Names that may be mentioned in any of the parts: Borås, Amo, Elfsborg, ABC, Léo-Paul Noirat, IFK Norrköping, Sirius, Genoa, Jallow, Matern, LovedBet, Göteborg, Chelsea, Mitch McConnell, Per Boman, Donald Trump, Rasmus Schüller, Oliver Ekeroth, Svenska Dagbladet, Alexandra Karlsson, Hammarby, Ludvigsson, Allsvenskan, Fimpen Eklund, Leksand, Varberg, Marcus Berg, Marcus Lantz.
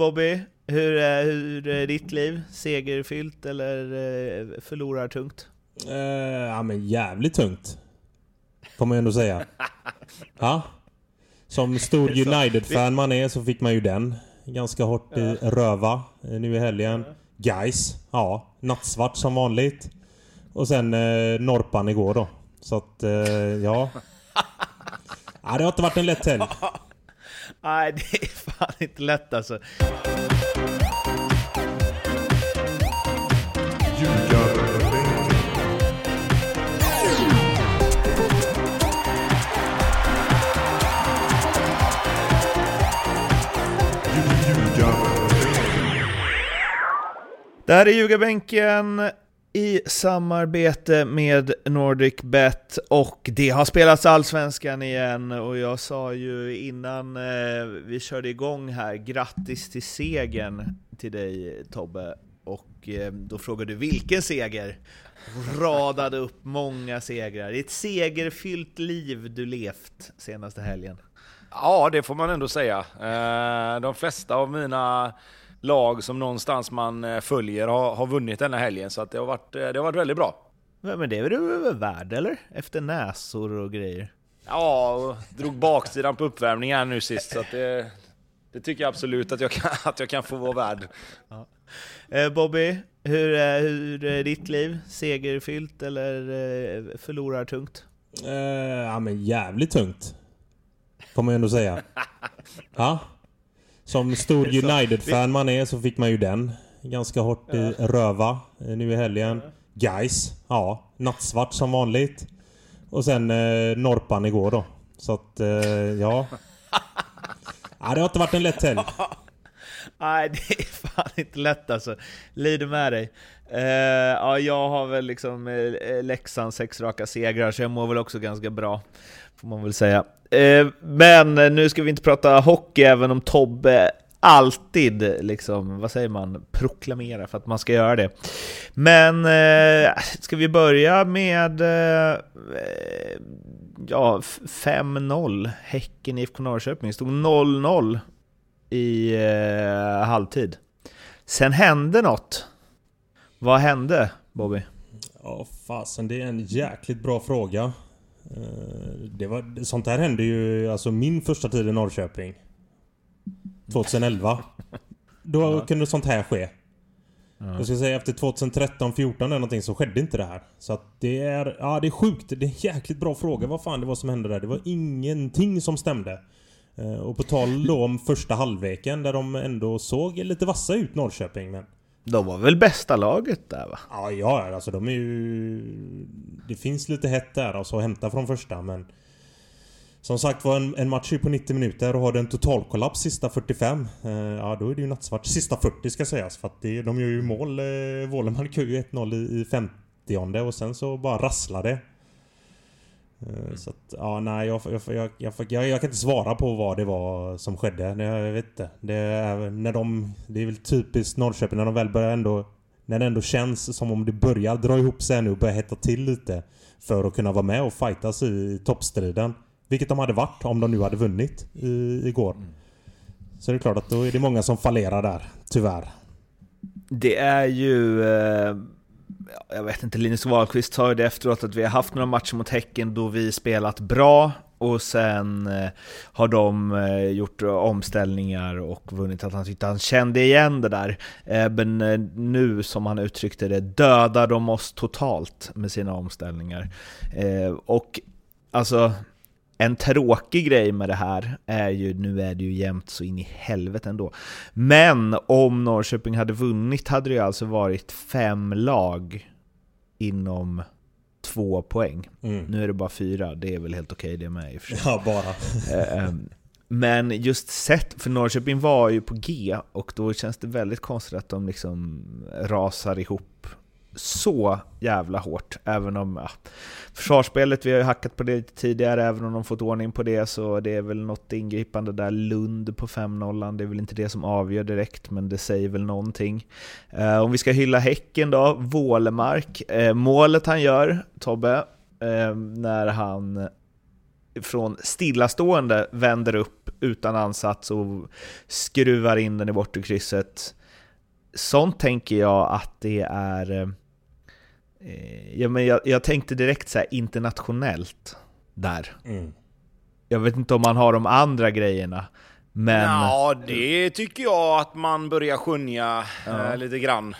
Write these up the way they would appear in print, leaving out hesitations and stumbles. Bobby, hur är ditt liv? Segerfyllt eller förlorar tungt? Ja, men jävligt tungt får man ändå säga. Ja. Som stor United-fan man är så fick man ju den ganska hårt i röva nu i helgen. Guys, ja, nattsvart som vanligt. Och sen norpan igår då. Så att, ja. Ja, det har inte varit en lätt helg. Nej, det är fan inte lätt alltså. Det här är Ljugarbänken i samarbete med NordicBet, och det har spelats Allsvenskan igen, och jag sa ju innan vi körde igång här, grattis till segern till dig Tobbe, och då frågade du vilken seger? Radade upp många segrar. Det är ett segerfyllt liv du levt senaste helgen. Ja, det får man ändå säga. De flesta av mina lag som någonstans man följer har vunnit den här helgen, så att det har varit väldigt bra. Men det är väl värd, eller? Efter näsor och grejer. Ja, och drog baksidan på uppvärmningen nu sist, så att det tycker jag absolut att jag kan få vara värd. Ja. Bobby, hur är ditt liv? Segerfyllt eller förlorar tungt? Ja, men jävligt tungt får man ändå säga. Ja. Som stor United-fan man är så fick man ju den ganska hårt i röva nu i helgen. Guys, ja, nattsvart som vanligt. Och sen norpan igår då. Så att, ja. Ja, det har inte varit en lätt helg. Nej, det är fan inte lätt alltså. Lider med dig. Ja, jag har väl liksom Leksand 6 raka segrar, så jag mår väl också ganska bra, får man väl säga. Men nu ska vi inte prata hockey, även om Tobbe alltid liksom, vad säger man, proklamerar för att man ska göra det. Men ska vi börja med 5-0 Häcken i IFK Norrköping. Stod 0-0 i halvtid. Sen hände något. Vad hände, Bobby? Ja, fasen, det är en jäkligt bra fråga. Sånt här hände ju alltså min första tid i Norrköping 2011. Då kunde sånt här ske. Jag ska säga efter 2013-14 eller någonting så skedde inte det här. Så att det är sjukt. Det är en jäkligt bra fråga. Vad fan det var som hände där? Det var ingenting som stämde. Och på tal då om första halvveken, där de ändå såg lite vassa ut, Norrköping, men de var väl bästa laget där, va? Ja, alltså de är ju... Det finns lite hett där alltså, att hämta från första, men som sagt var en match på 90 minuter och har en total kollaps sista 45. Ja, då är det ju nattsvart. Sista 40 ska sägas, för att de gör ju mål. Wåhlemark gör ju 1-0 i 50:e och sen så bara rasslar det. Så att, ja, nej, jag kan inte svara på vad det var som skedde. Jag vet inte. Det är väl typiskt Norrköping när de väl börjar ändå, när det ändå känns som om det börjar dra ihop sig nu och börjar hetta till lite för att kunna vara med och fightas i toppstriden, vilket de hade varit om de nu hade vunnit igår. Så det är klart att då är det många som fallerar där, tyvärr. Det är ju... Jag vet inte, Linus Wahlqvist sa ju det efteråt att vi har haft några matcher mot Häcken då vi spelat bra och sen har de gjort omställningar och vunnit, att han tyckte han kände igen det där. Men nu, som han uttryckte det, dödar de oss totalt med sina omställningar. Och alltså, en tråkig grej med det här är ju, nu är det ju jämnt så in i helvete ändå. Men om Norrköping hade vunnit hade det alltså varit 5 lag inom 2 poäng. Mm. Nu är det bara 4, det är väl helt okej det med i och för sig. Ja, bara. Men just sett, för Norrköping var ju på G och då känns det väldigt konstigt att de liksom rasar ihop så jävla hårt. Även om försvarsspelet, vi har ju hackat på det lite tidigare, även om de fått ordning på det, så det är väl något ingripande där. Lund på 5-0, det är väl inte det som avgör direkt, men det säger väl någonting. Om vi ska hylla Häcken då, Wåhlemark, målet han gör, Tobbe, när han från stillastående vänder upp utan ansats och skruvar in den i bortre krysset. Sånt tänker jag att det är. Ja, men jag tänkte direkt så här internationellt där. Mm. Jag vet inte om man har de andra grejerna. Men... Ja, det tycker jag att man börjar skönja lite grann.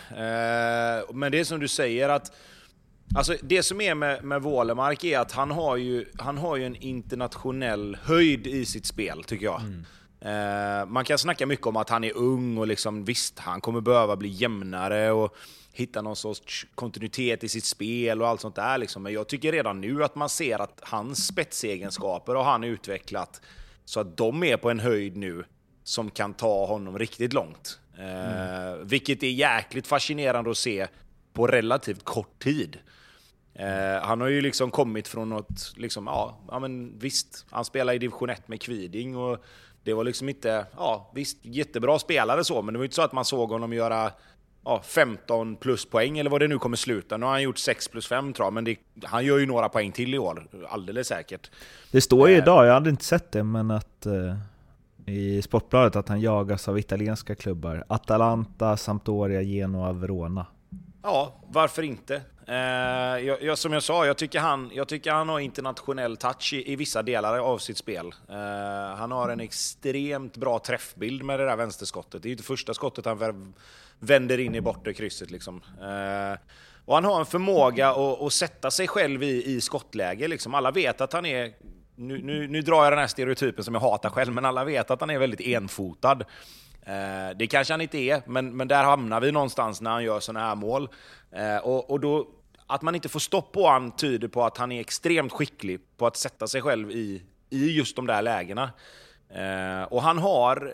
Men det som du säger att alltså det som är med Wåhlemark är att han har ju en internationell höjd i sitt spel, tycker jag. Mm. Man kan snacka mycket om att han är ung och liksom, visst, han kommer behöva bli jämnare och hitta någon sorts kontinuitet i sitt spel och allt sånt där liksom. Men jag tycker redan nu att man ser att hans spetsegenskaper och han utvecklat så att de är på en höjd nu som kan ta honom riktigt långt. Vilket är jäkligt fascinerande att se på relativt kort tid. Han har ju liksom kommit från något liksom, ja men visst, han spelar i division 1 med Kviding och det var liksom inte, ja visst, jättebra spelare så, men det var ju inte så att man såg honom göra 15 plus poäng eller vad det nu kommer sluta. Nu har han gjort 6+5 tror jag, men han gör ju några poäng till i år, alldeles säkert. Det står ju idag, jag hade inte sett det, men att i Sportbladet att han jagas av italienska klubbar. Atalanta, Sampdoria, Genoa, Verona. Ja, varför inte? Som jag sa, jag tycker han har internationell touch i vissa delar av sitt spel. Han har en extremt bra träffbild med det där vänsterskottet. Det är ju det första skottet han vänder in i bortre krysset liksom. Och han har en förmåga att sätta sig själv i skottläge liksom. Alla vet att han är, nu drar jag den här stereotypen som jag hatar själv, men alla vet att han är väldigt enfotad. Det kanske han inte är, men där hamnar vi någonstans när han gör såna här mål. Och då, att man inte får stopp på han tyder på att han är extremt skicklig på att sätta sig själv i just de där lägena. Och han har,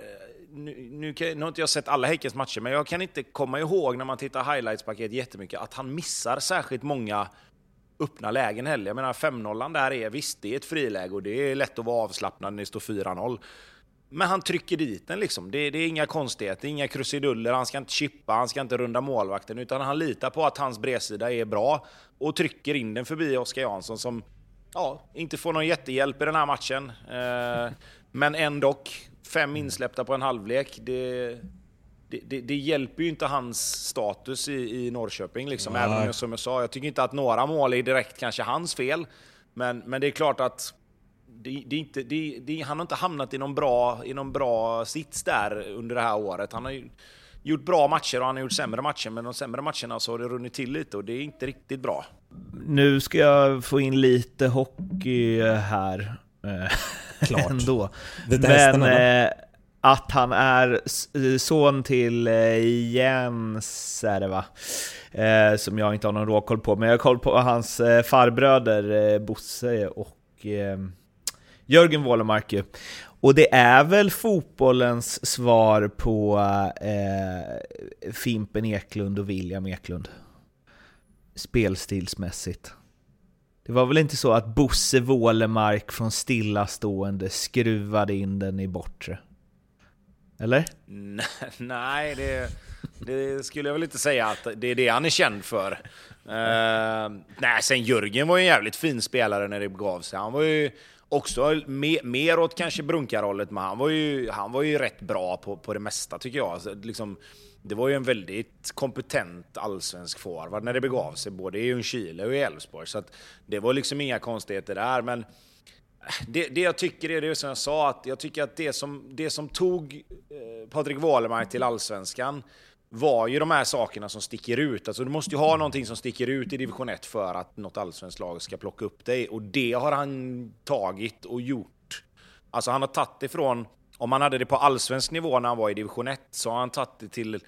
nu har inte jag sett alla Häckens matcher, men jag kan inte komma ihåg när man tittar highlights-paket jättemycket att han missar särskilt många öppna lägen heller. Jag menar 5-0 där är visst, det är ett friläge och det är lätt att vara avslappnad när det står 4-0. Men han trycker dit den liksom. Det är inga konstigheter, inga krusiduller. Han ska inte chippa, han ska inte runda målvakten, utan han litar på att hans bredsida är bra och trycker in den förbi Oscar Jansson som inte får någon jättehjälp i den här matchen. Men ändå 5 insläppta på en halvlek. Det hjälper ju inte hans status i Norrköping liksom. Även om jag, som jag sa, jag tycker inte att några mål är direkt kanske hans fel. Men det är klart att han har inte hamnat i någon bra sits där under det här året. Han har ju gjort bra matcher och han har gjort sämre matcher, men de sämre matcherna så har det runnit till lite och det är inte riktigt bra. Nu ska jag få in lite hockey här. Klart. Ändå. Men att han är son till Jens, är det va? Som jag inte har någon råkoll på, men jag har koll på hans farbröder Bosse och Jörgen Wåhlemark. Och det är väl fotbollens svar på Fimpen Eklund och William Eklund spelstilsmässigt. Det var väl inte så att Bosse Wåhlemark från stillastående skruvade in den i bortre? Eller? Nej, det skulle jag väl inte säga att det är det han är känd för. Nej, sen Jörgen var ju en jävligt fin spelare när det begav sig. Han var ju också mer åt kanske brunkarrollet, men han var ju rätt bra på det mesta, tycker jag. Så, liksom, det var ju en väldigt kompetent allsvensk forward när det begav sig, både i Ljungskile och i Elfsborg. Så att det var liksom inga konstigheter där, men det jag tycker är det som jag sa, att jag tycker att det som tog Patrik Wåhlemark till allsvenskan var ju de här sakerna som sticker ut. Alltså du måste ju ha någonting som sticker ut i division 1 för att något allsvensk lag ska plocka upp dig. Och det har han tagit och gjort. Alltså han har tagit ifrån, om han hade det på allsvensk nivå när han var i division 1, så har han tagit det till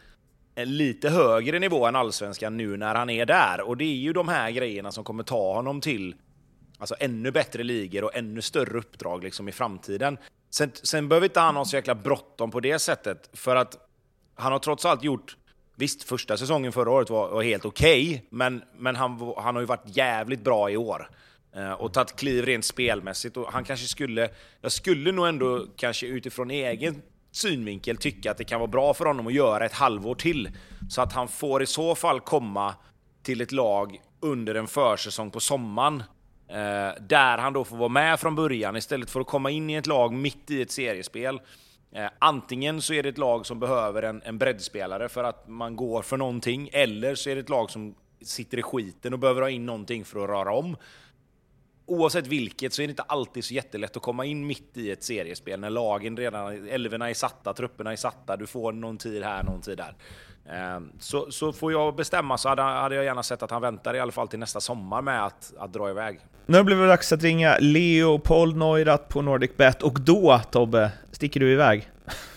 en lite högre nivå än allsvenskan nu när han är där. Och det är ju de här grejerna som kommer ta honom till alltså ännu bättre ligor och ännu större uppdrag liksom i framtiden. Sen behöver inte han ha så jäkla bråttom på det sättet, för att han har trots allt gjort, visst första säsongen förra året var helt okej, men han har ju varit jävligt bra i år och tagit kliv rent spelmässigt, och han kanske jag skulle nog ändå kanske utifrån egen synvinkel tycka att det kan vara bra för honom att göra ett halvår till, så att han får i så fall komma till ett lag under en försäsong på sommaren Där han då får vara med från början istället för att komma in i ett lag mitt i ett seriespel. Antingen så är det ett lag som behöver en breddspelare för att man går för någonting, eller så är det ett lag som sitter i skiten och behöver ha in någonting för att röra om. Oavsett vilket så är det inte alltid så jättelätt att komma in mitt i ett seriespel när lagen redan, elverna är satta, trupperna är satta, du får någon tid här, någon tid där. Så får jag bestämma, så hade jag gärna sett att han väntar i alla fall till nästa sommar med att dra iväg. Nu blir det dags att ringa Léo-Paul Noirat på NordicBet, och då, Tobbe, sticker du iväg?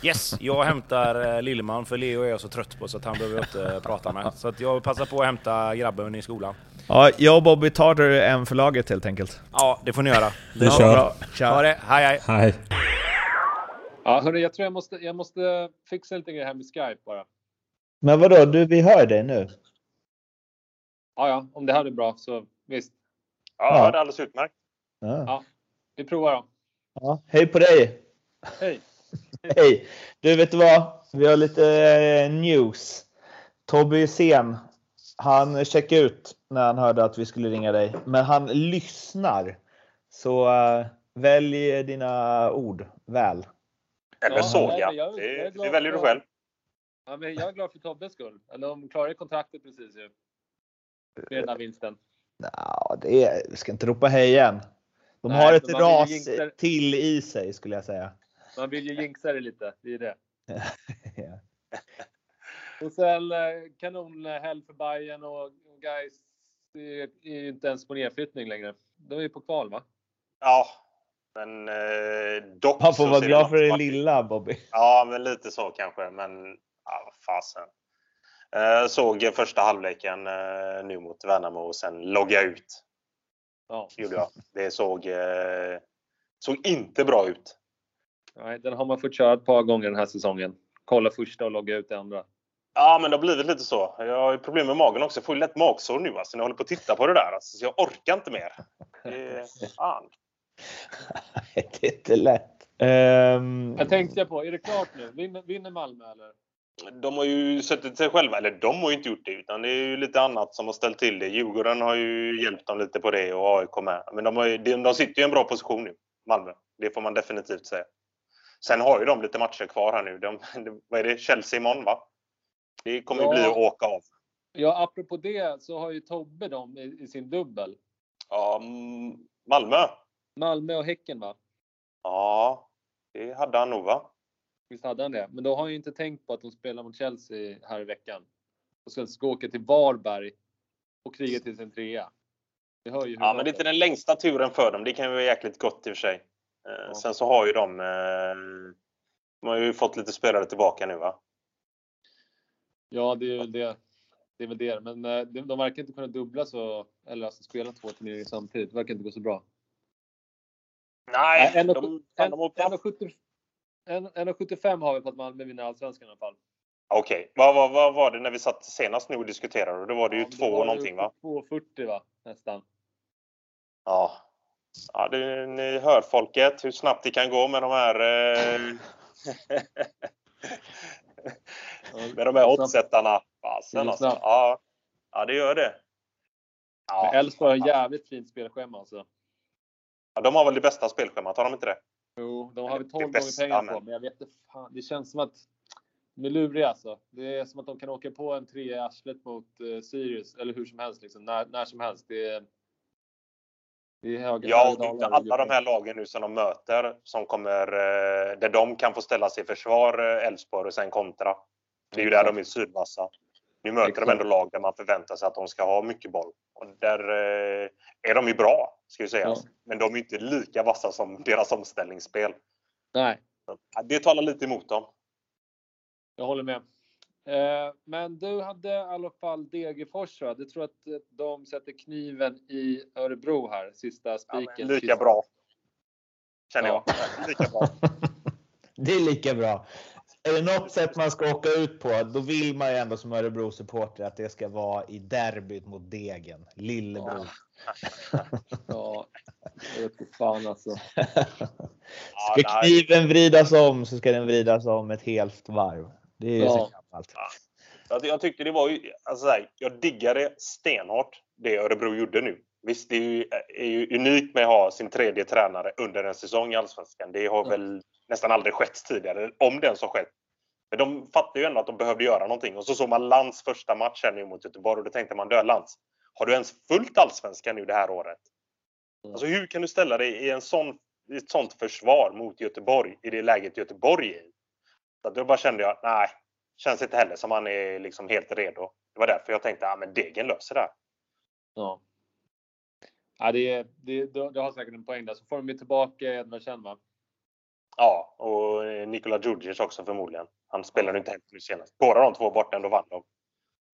Yes, jag hämtar Lilleman, för Leo är jag så trött på så att han behöver inte prata med. Så att jag passar på att hämta grabben i skolan. Ja, jag och Bobby tar det en för laget helt enkelt. Ja, det får ni göra. Det kör. Ja, det. Hej, hej. Ja, hörru, jag tror jag måste fixa lite grejer här med Skype bara. Men vadå, vi hör dig nu. Ja, om det här är bra så visst. Ja. Det är alldeles utmärkt. Ja, vi provar då. Ja, hej på dig. Hej. Hej. Du, vet du vad? Vi har lite news. Tobbe är sen. Han checkade ut när han hörde att vi skulle ringa dig. Men han lyssnar. Så välj dina ord väl. Eller ja, såg jag. Det väljer du själv. Ja, men jag är glad för Tobbes skull. Eller de klarar kontraktet precis ju. Med den här vinsten. Nej, vi ska inte ropa hej igen. De har ett ras till i sig skulle jag säga. Man vill ju jinxa det lite, det är det. Ja. Och sen kanonhelg för Bayern, och guys är ju inte ens på nedflyttning längre. De är ju på kval, va? Ja, men dock. Man får vara glad för det lilla, Bobby. Ja, men lite så kanske, men fasen. Såg första halvleken nu mot Värnamo och sen logga ut. Ja. Gjorde jag. Det såg inte bra ut. Nej, den har man fått köra ett par gånger den här säsongen. Kolla första och logga ut det andra. Ja, men det har blivit lite så. Jag har problem med magen också. Jag får ju lätt magsår nu. Alltså, jag håller på att titta på det där. Alltså, så jag orkar inte mer. Fan. Det är inte lätt. Jag tänkte på, är det klart nu? Vinner Malmö eller? De har ju suttit sig själva. Eller de har ju inte gjort det. Utan det är ju lite annat som har ställt till det. Djurgården har ju hjälpt dem lite på det. Och AIK med. Men de sitter ju i en bra position nu. Malmö. Det får man definitivt säga. Sen har ju de lite matcher kvar här nu. Vad är det? Chelsea imorgon, va? Det kommer bli att åka av. Ja, apropå det så har ju Tobbe dem i sin dubbel. Ja, Malmö och Häcken, va? Ja, det hade han nog, va? Visst hade han det. Men då har han ju inte tänkt på att de spelar mot Chelsea här i veckan. Och sen ska åka till Varberg och kriga till sin trea. Det hör ju men det är inte den längsta turen för dem. Det kan ju vara jäkligt gott i och för sig. Sen så har ju de har ju fått lite spelare tillbaka nu, va? Ja, det är ju det. Det är väl det. Men de verkar inte kunna dubbla så. Eller alltså spela två turneringar samtidigt. Det verkar inte gå så bra. Nej. 1,75 har vi på att Malmö vinner Allsvenskan i alla fall. Okej. Vad var det när vi satt senast nu och diskuterade? Då var det ju 2 någonting, va? 2,40, va? Nästan. Ja. Ja, ni hör folket hur snabbt det kan gå med de här med de här oddsättarna. Fasen alltså. Ja, det gör det. Ja, Elfsborg har jävligt fint spelschema alltså. Ja, de har väl det bästa spelschemat, har de inte det? Jo, de har väl 12 gånger pengar på, men jag vet inte fan, det känns som att de är luriga alltså. Det är som att de kan åka på en 3 i arslet mot Sirius eller hur som helst liksom, när som helst. Ja, och inte alla de här lagen nu som de möter som kommer, där de kan få ställa sig i försvar, Elfsborg och sen kontra. Det är ju där de är sydvassa. Nu möter de ändå lag där man förväntar sig att de ska ha mycket boll. Och där är de ju bra, ska jag säga. Ja. Men de är inte lika vassa som deras omställningsspel. Nej. Det talar lite emot dem. Jag håller med. Men du hade i alla fall Degerfors, va? Du tror att de sätter kniven i Örebro här, sista spiken. Ja, lika bra. Känner jag. Lika bra. Det är lika bra. Är det något sätt man ska åka ut på, då vill man ju ändå som Örebro-supporter att det ska vara i derbyt mot Degen. Lillebro. Ja, jag vet inte fan alltså. Ska kniven vridas om så ska den vridas om ett helt varv. Det är ju så gammalt. Jag tyckte det var ju, alltså, jag diggade stenhårt det Örebro gjorde nu. Visst, det är ju unikt med att ha sin tredje tränare under en säsong i Allsvenskan. Det har väl nästan aldrig skett tidigare, om det ens har skett. Men de fattade ju ändå att de behövde göra någonting. Och så såg man Lands första match här nu mot Göteborg och då tänkte man, dö Lands, har du ens fullt Allsvenskan nu det här året? Mm. Alltså hur kan du ställa dig i ett sånt försvar mot Göteborg i det läget Göteborg är i? Så då bara kände jag, nej, känns inte heller som han är liksom helt redo. Det var därför jag tänkte, ja men Degen löser det här. Ja. Ja, det har säkert en poäng där. Så får de ju tillbaka Edvardsen, va? Ja, och Nikola Djurdjic också förmodligen. Han spelade inte helt nu senast. Båda de två borta ändå vann de.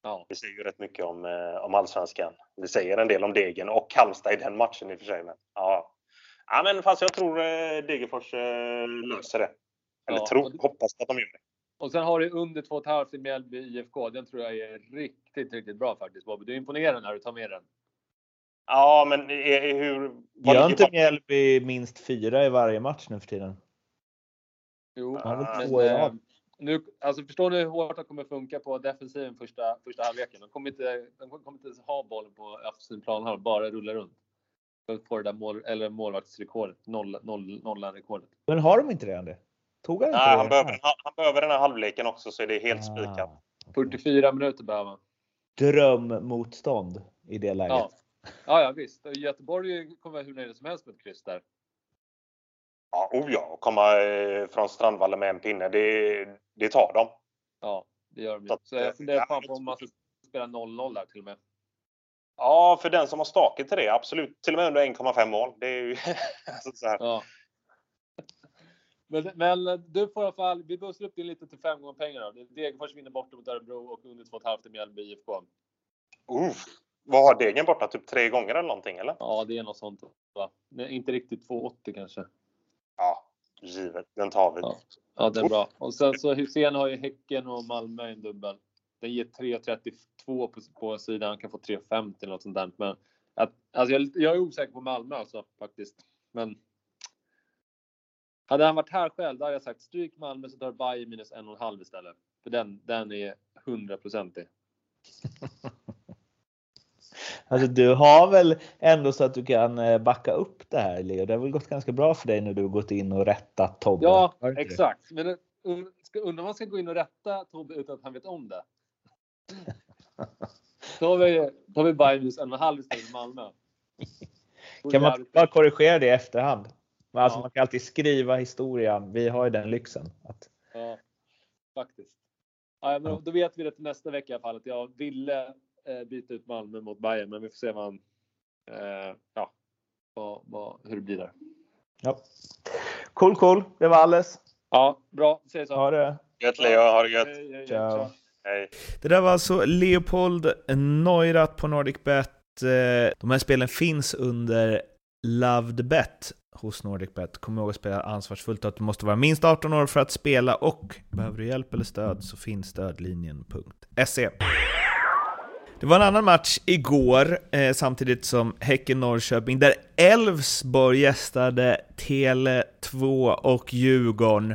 Ja. Det säger ju rätt mycket om Allsvenskan. Det säger en del om Degen och Halmstad i den matchen i och för sig. Men, ja, men fast jag tror Degerfors löser det. Eller hoppas att de gör det. Och sen har du under 2,5 i Mjällby IFK. Den tror jag är riktigt, riktigt bra faktiskt, Bobby. Du imponerar när du tar med den. Ja, men hur... Gör inte Mjällby minst 4 i varje match nu för tiden? Jo, men nu, alltså förstår ni hur hårt det kommer funka på defensiven första halvleken? De kommer inte ha bollen på sin plan här, bara rulla runt. För det där målvaktsrekordet, nollan-rekordet. Men har de inte det ändå? Han behöver den här halvleken också, så är det helt spikat. 44 minuter behöver han. Drömmotstånd i det läget. Ja. Ja, visst. Göteborg kommer hur nöjd som helst med kryss där. Ja, och komma från Strandvallen med en pinne, det tar dem. Ja, det gör de. Så jag funderar på om man ska spela 0-0 där till och med. Ja, för den som har staket till det, absolut. Till och med under 1,5 mål. Det är ju så här. Ja. Men du får i alla fall, vi bussar upp det lite till 5 gånger pengar då. Degerfors vinner bort mot Örebro och under 2,5 till Mjällby IFK. Uff. Vad har Degen borta? Typ 3 gånger eller någonting, eller? Ja, det är något sånt, va? Nej, inte riktigt 2,80 kanske. Ja, givet. Den tar vi. Ja, den är bra. Och sen så Hussein har ju Häcken och Malmö i en dubbel. Den ger 3,32 på sidan. Han kan få 3,50 eller något sånt där. Men alltså jag är osäker på Malmö alltså, faktiskt. Men hade han varit här själv, där hade jag sagt stryk Malmö så tar Bayern minus 1,5 istället. För den är 100%. Alltså du har väl ändå så att du kan backa upp det här, Leo. Det har väl gått ganska bra för dig när du har gått in och rättat Tobbe. Ja, exakt. Men undrar om man ska gå in och rätta Tobbe utan att han vet om det. Tobbe Bajmus 1,5 istället i Malmö. Kan man bara korrigera det i efterhand? Men alltså man kan alltid skriva historien. Vi har ju den lyxen. Ja, faktiskt. Ja, men då vet vi det till nästa vecka i alla fall att jag ville byta ut Malmö mot Bayern, men vi får se hur det blir där. Ja. Cool. Det var alles. Ja, bra. Ses så. Ha det. Gött, Leo. Ha det gött. Ciao. Hej. Det där var alltså Léo-Paul Noirat på NordicBet. De här spelen finns under LovedBet hos NordicBet. Kom ihåg att spela ansvarsfullt, att du måste vara minst 18 år för att spela, och behöver du hjälp eller stöd så finns stödlinjen.se. Det var en annan match igår, samtidigt som Häcken-Norrköping, där Elfsborg gästade Tele 2 och Djurgården.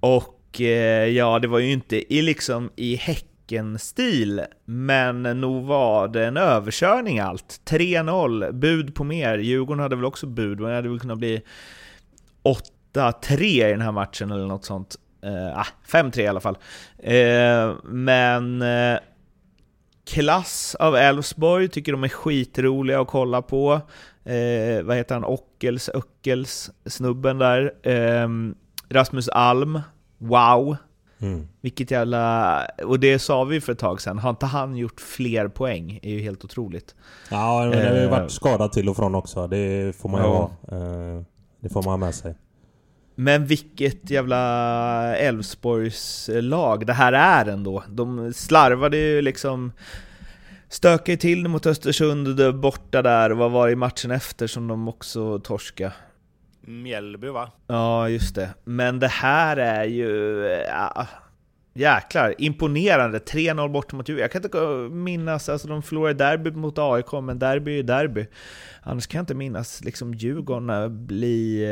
Och det var ju inte i Häcken-stil, men nog var det en överkörning allt. 3-0, bud på mer. Djurgården hade väl också bud, men det hade väl kunnat bli 8-3 i den här matchen eller något sånt. 5-3 i alla fall. Klass av Elfsborg, tycker de är skitroliga att kolla på. Vad heter han? Öckels snubben där. Rasmus Alm. Wow. Vilket jävla... Och det sa vi för ett tag sedan. Har inte han gjort fler poäng? Det är ju helt otroligt. Ja, men det har ju varit skadad till och från också. Det får man ju det får man ha med sig. Men vilket jävla Elfsborgs lag det här är ändå. De slarvade ju liksom, stökade till mot Östersund borta där. Vad var det i matchen efter som de också torska? Mjällby, va? Ja, just det. Men det här är ju... Ja, jäklar, imponerande. 3-0 bort mot Djurgården. Jag kan inte minnas, alltså de förlorade derby mot AIK, men derby är derby. Annars kan jag inte minnas liksom Djurgården bli...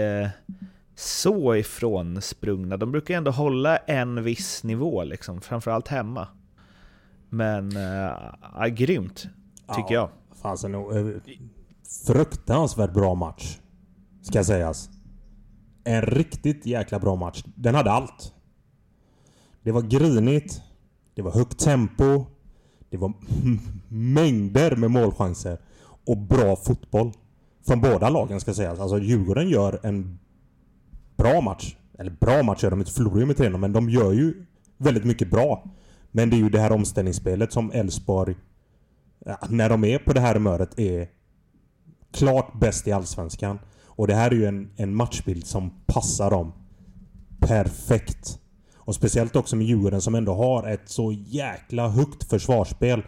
så ifrån sprungna. De brukar ändå hålla en viss nivå liksom, framförallt hemma. Men grymt tycker jag. fanns en fruktansvärt bra match, ska sägas. En riktigt jäkla bra match. Den hade allt. Det var grinigt. Det var högt tempo. Det var mängder med målchanser. Och bra fotboll. Från båda lagen, ska sägas. Alltså Djurgården gör en bra match. Eller bra match gör de inte, förlorar ju med 3-0. Men de gör ju väldigt mycket bra. Men det är ju det här omställningsspelet som Elfsborg, när de är på det här humöret, är klart bäst i Allsvenskan. Och det här är ju en matchbild som passar dem perfekt. Och speciellt också med Djurgården som ändå har ett så jäkla högt försvarsspel.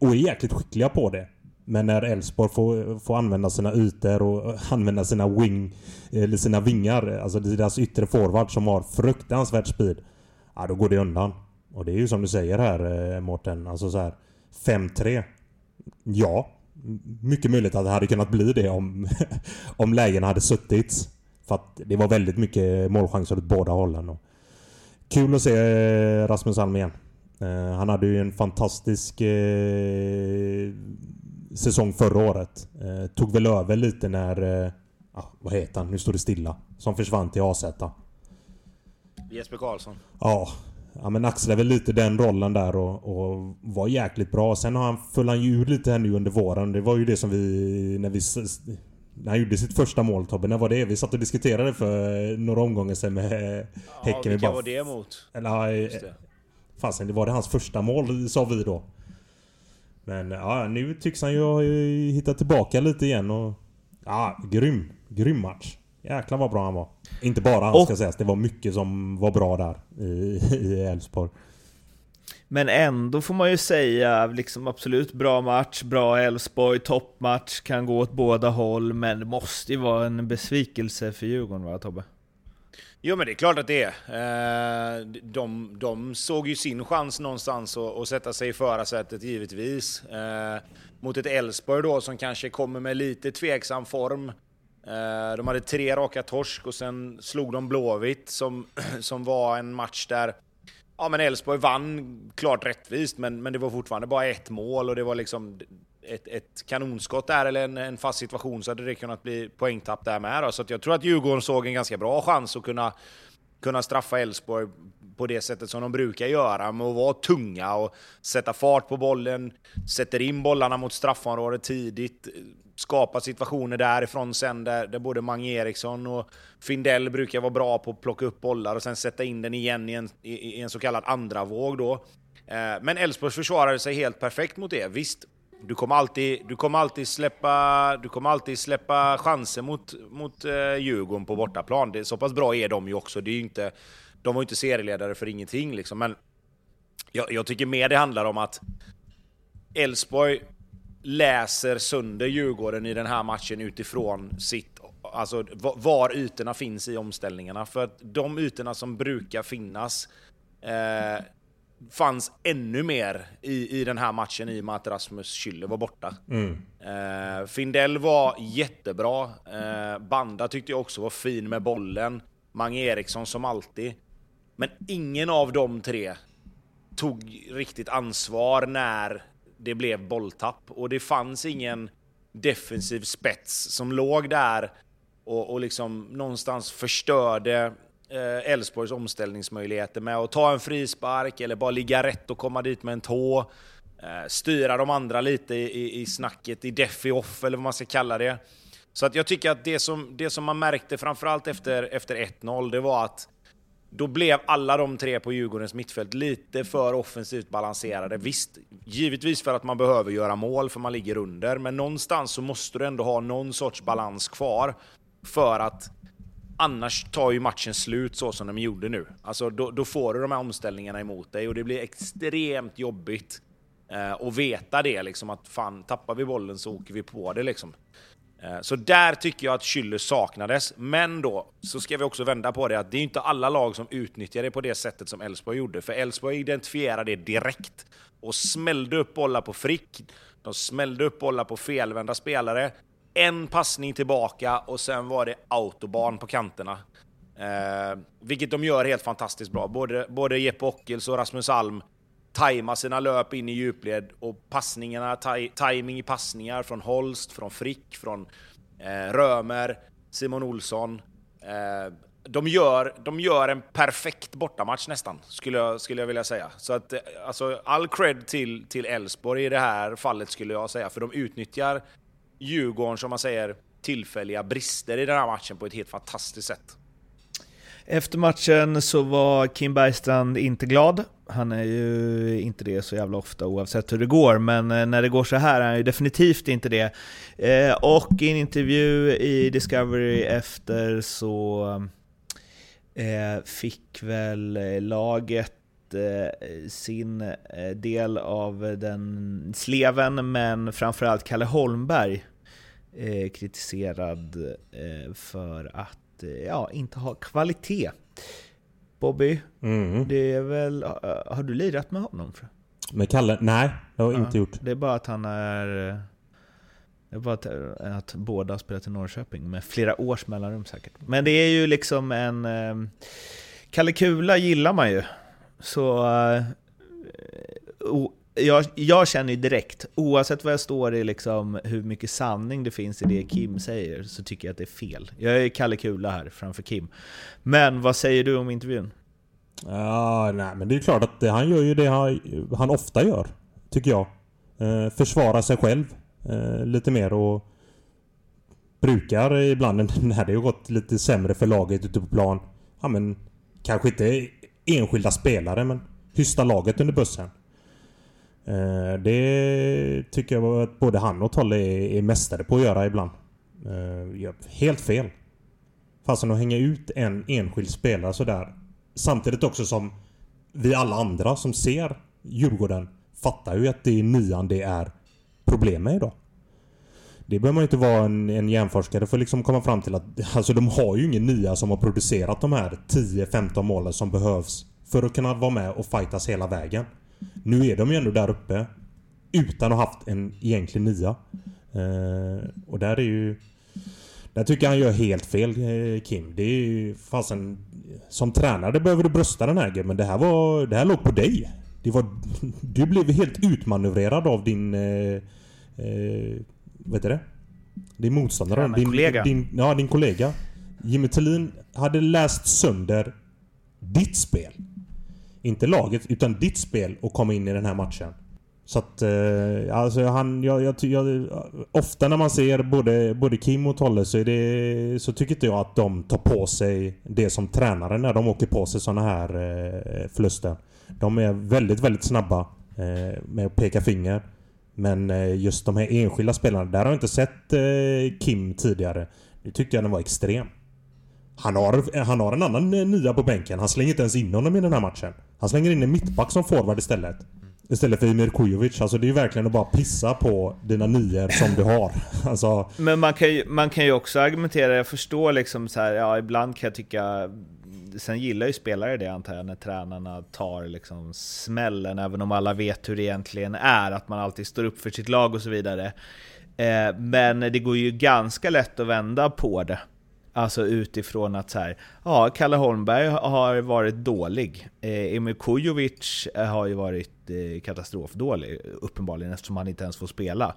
Och är jäkligt skickliga på det. Men när Elfsborg får använda sina ytor och använda sina vingar. Alltså deras yttre forward som har fruktansvärt speed. Ja, då går det undan. Och det är ju som du säger här, Mårten. Alltså så här, 5-3. Ja. Mycket möjligt att det hade kunnat bli det om lägen hade suttit. För att det var väldigt mycket målchanser åt båda hållen. Och kul att se Rasmus Alm igen. Han hade ju en fantastisk säsong förra året. Tog väl över lite när... vad heter han? Nu står det stilla. Som försvann till AZ. Jesper Karlsson. Ja, men axlade väl lite den rollen där och var jäkligt bra. Sen har han följt ju lite här nu under våren. Det var ju det som när han gjorde sitt första mål, Tobbe. När var det? Vi satt och diskuterade för några omgångar sedan med Häcken. Vilka var det emot? Fasen, det var det hans första mål, sa vi då. Men ja, nu tycks han ju ha hittat tillbaka lite igen. Och, ja, grym match. Jäklar vad bra han var. Inte bara han, ska sägas. Det var mycket som var bra där i Elfsborg. Men ändå får man ju säga, liksom, absolut bra match, bra Elfsborg, toppmatch, kan gå åt båda håll. Men det måste ju vara en besvikelse för Djurgården, va, Tobbe? Jo, men det är klart att det är. De såg ju sin chans någonstans att sätta sig i förarsätet, givetvis. Mot ett Elfsborg då som kanske kommer med lite tveksam form. De hade 3 raka torsk och sen slog de Blåvitt som var en match där, ja, men Elfsborg vann klart rättvist, men det var fortfarande bara ett mål och det var liksom ett kanonskott där eller en fast situation, så hade det kunnat bli poängtapp där med då. Så att jag tror att Djurgården såg en ganska bra chans att kunna straffa Elfsborg på det sättet som de brukar göra, med att vara tunga och sätta fart på bollen, sätter in bollarna mot straffområdet tidigt, skapa situationer därifrån sen där både Mange Eriksson och Findell brukar vara bra på att plocka upp bollar och sen sätta in den igen i en så kallad andra våg då. Men Elfsborgs försvarade sig helt perfekt mot det. Visst, du kommer alltid släppa chanser mot Djurgården på bortaplan. Det är så pass bra är de ju också. Det är ju inte, de var ju inte serieledare för ingenting liksom, men jag tycker mer det handlar om att Elfsborg läser sönder Djurgården i den här matchen utifrån sitt, alltså var ytorna finns i omställningarna. För att de ytorna som brukar finnas fanns ännu mer i den här matchen, i och med att Rasmus Schüller var borta. Findell var jättebra. Banda tyckte jag också var fin med bollen. Mange Eriksson som alltid. Men ingen av de tre tog riktigt ansvar när det blev bolltapp, och det fanns ingen defensiv spets som låg där och liksom någonstans förstörde Elfsborgs omställningsmöjligheter med att ta en frispark eller bara ligga rätt och komma dit med en tå, styra de andra lite i snacket, i deff, i off eller vad man ska kalla det. Så att jag tycker att det som man märkte framförallt efter 1-0, det var att då blev alla de tre på Djurgårdens mittfält lite för offensivt balanserade. Visst, givetvis för att man behöver göra mål för man ligger under. Men någonstans så måste du ändå ha någon sorts balans kvar. För att annars tar ju matchen slut så som de gjorde nu. Alltså då får du de här omställningarna emot dig. Och det blir extremt jobbigt att veta det. Liksom, att fan, tappar vi bollen så åker vi på det liksom. Så där tycker jag att Schüller saknades. Men då så ska vi också vända på det, att det är inte alla lag som utnyttjar det på det sättet som Elfsborg gjorde. För Elfsborg identifierade det direkt och smällde upp bollar på Frick. De smällde upp bollar på felvända spelare. En passning tillbaka och sen var det autobahn på kanterna. Vilket de gör helt fantastiskt bra. Både Jeppe Ockels och Rasmus Alm tajma sina löp in i djupled och passningarna, tajming i passningar från Holst, från Frick, från Römer, Simon Olsson. De gör en perfekt bortamatch nästan, skulle jag vilja säga. Så att, alltså, all cred till Elfsborg i det här fallet, skulle jag säga. För de utnyttjar Djurgården, som man säger, tillfälliga brister i den här matchen på ett helt fantastiskt sätt. Efter matchen så var Kim Bergstrand inte glad. Han är ju inte det så jävla ofta oavsett hur det går, men när det går så här är han ju definitivt inte det. Och i en intervju i Discovery efter så fick väl laget sin del av den sleven, men framförallt Kalle Holmberg kritiserad för att inte ha kvalitet. Bobby, det är väl, har du lirat med honom? Med Kalle? Nej, det har jag inte gjort. Det är bara att han är, det är bara att båda spelat i Norrköping med flera års mellanrum säkert. Men det är ju liksom en Kalle Kula gillar man ju. Så jag känner ju direkt, oavsett vad jag står i, liksom, hur mycket sanning det finns i det Kim säger, så tycker jag att det är fel. Jag är Kalle Kula här framför Kim. Men vad säger du om intervjun? Ja, nej, men det är klart att han gör ju det han ofta gör, tycker jag. Försvara sig själv lite mer, och brukar ibland när det har gått lite sämre för laget ute på plan. Ja, men kanske inte enskilda spelare, men hysta laget under bussen. Det tycker jag att både han och Tolle är mästare på att göra ibland. Helt fel. Fast att hänga ut en enskild spelare så där. Samtidigt också som vi alla andra som ser Djurgården fattar ju att det är nian det är problem med idag. Det behöver man ju inte vara en hjärnforskare för att liksom komma fram till att, alltså, de har ju ingen nia som har producerat de här 10-15 målen som behövs för att kunna vara med och fightas hela vägen. Nu är de ju ändå där uppe utan att ha haft en egentlig nia. Och där är ju, där tycker jag han gör helt fel, Kim. Det är ju fasen, som tränare behöver du brösta den här grejen, men det här låg på dig. Du blev helt utmanövrerad av din vet du det? Din motståndare, din kollega. Jimmy Thelin hade läst sönder ditt spel. Inte laget, utan ditt spel, och komma in i den här matchen. Så att alltså jag ofta när man ser både Kim och Tolle så tycker inte jag att de tar på sig det som tränare när de åker på sig såna här förluster. De är väldigt, väldigt snabba med att peka finger. Men just de här enskilda spelarna, där har jag inte sett Kim tidigare. Det tyckte jag den var extrem. Han har en annan nia på bänken. Han slänger inte ens in honom i den här matchen. Han slänger in en mittback som forward istället för Emir Kujović. Alltså det är ju verkligen att bara pissa på dina nior som du har. Alltså. Men man kan ju också argumentera. Jag förstår liksom så här, ja, ibland kan jag tycka. Sen gillar ju spelare det, antar jag, när tränarna tar liksom smällen, även om alla vet hur det egentligen är, att man alltid står upp för sitt lag och så vidare. Men det går ju ganska lätt att vända på det. Alltså utifrån att så här, ja, Kalle Holmberg har varit dålig. Emir Kujović har ju varit katastrofdålig, uppenbarligen, eftersom han inte ens får spela.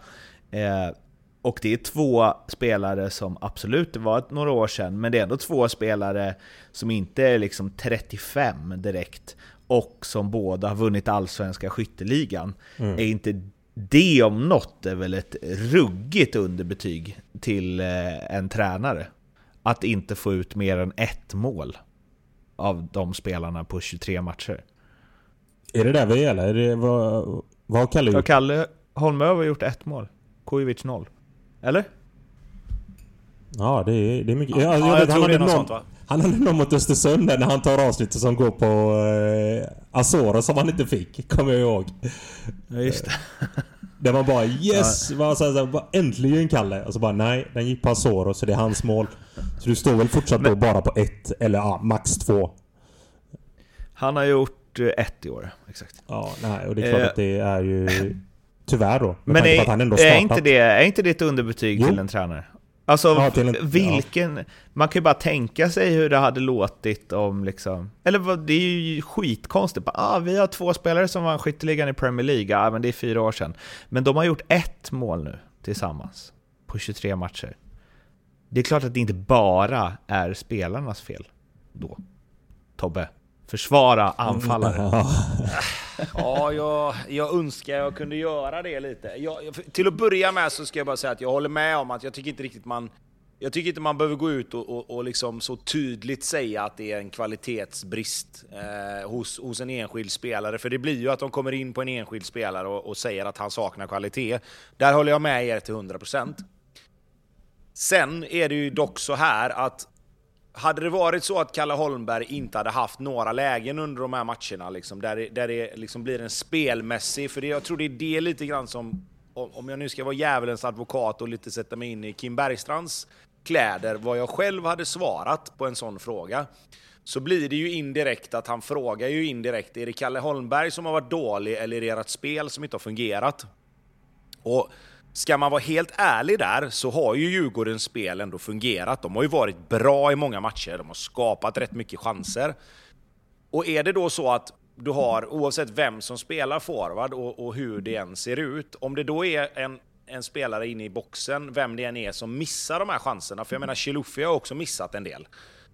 Och det är två spelare som absolut, det var några år sedan, men det är ändå två spelare som inte är liksom 35 direkt och som båda har vunnit Allsvenska skytteligan. Är inte det om något är väl ett ruggigt underbetyg till en tränare? Att inte få ut mer än ett mål av de spelarna på 23 matcher. Är det där vi är, eller? Vad har Kalle gjort? Kalle Holmberg har gjort 1 mål. Kujović 0. Eller? Ja, det är mycket. Ja, jag tror det är något sånt, va? Han hade någon mot Östersund när han tar avslutet som går på Azora som han inte fick, kommer jag ihåg. Ja, just det. Det var bara yes, ja. Bara, äntligen Kalle. Och så bara nej, den gick på Azora så det är hans mål. Så du står väl fortsatt då bara på 1 eller max 2. Han har gjort 1 i år, exakt. Ja, nej, och det är klart att det är ju tyvärr då. Men är inte det ett underbetyg till en tränare? Alltså vilken, man kan ju bara tänka sig hur det hade låtit om liksom, eller det är ju skitkonstigt. Vi har två spelare som vann skytteligan i Premier League, men det är 4 år sedan. Men de har gjort 1 mål nu tillsammans på 23 matcher. Det är klart att det inte bara är spelarnas fel då. Tobbe, försvara anfallaren. Ja, jag önskar jag kunde göra det lite. Till att börja med så ska jag bara säga att jag håller med om att jag tycker inte man behöver gå ut och liksom så tydligt säga att det är en kvalitetsbrist hos en enskild spelare. För det blir ju att de kommer in på en enskild spelare och säger att han saknar kvalitet. Där håller jag med er till 100%. Sen är det ju dock så här att hade det varit så att Kalle Holmberg inte hade haft några lägen under de här matcherna liksom, där det liksom blir en spelmässig, för det, jag tror det är det lite grann som, om jag nu ska vara djävulens advokat och lite sätta mig in i Kim Bergstrands kläder, vad jag själv hade svarat på en sån fråga, så blir det ju indirekt att han frågar ju indirekt, är det Kalle Holmberg som har varit dålig eller är det ert spel som inte har fungerat? Och ska man vara helt ärlig där så har ju Djurgårdens spel ändå fungerat. De har ju varit bra i många matcher. De har skapat rätt mycket chanser. Och är det då så att du har, oavsett vem som spelar forward och hur det än ser ut, om det då är en spelare inne i boxen, vem det än är som missar de här chanserna. För jag menar, Chiluffi har också missat en del.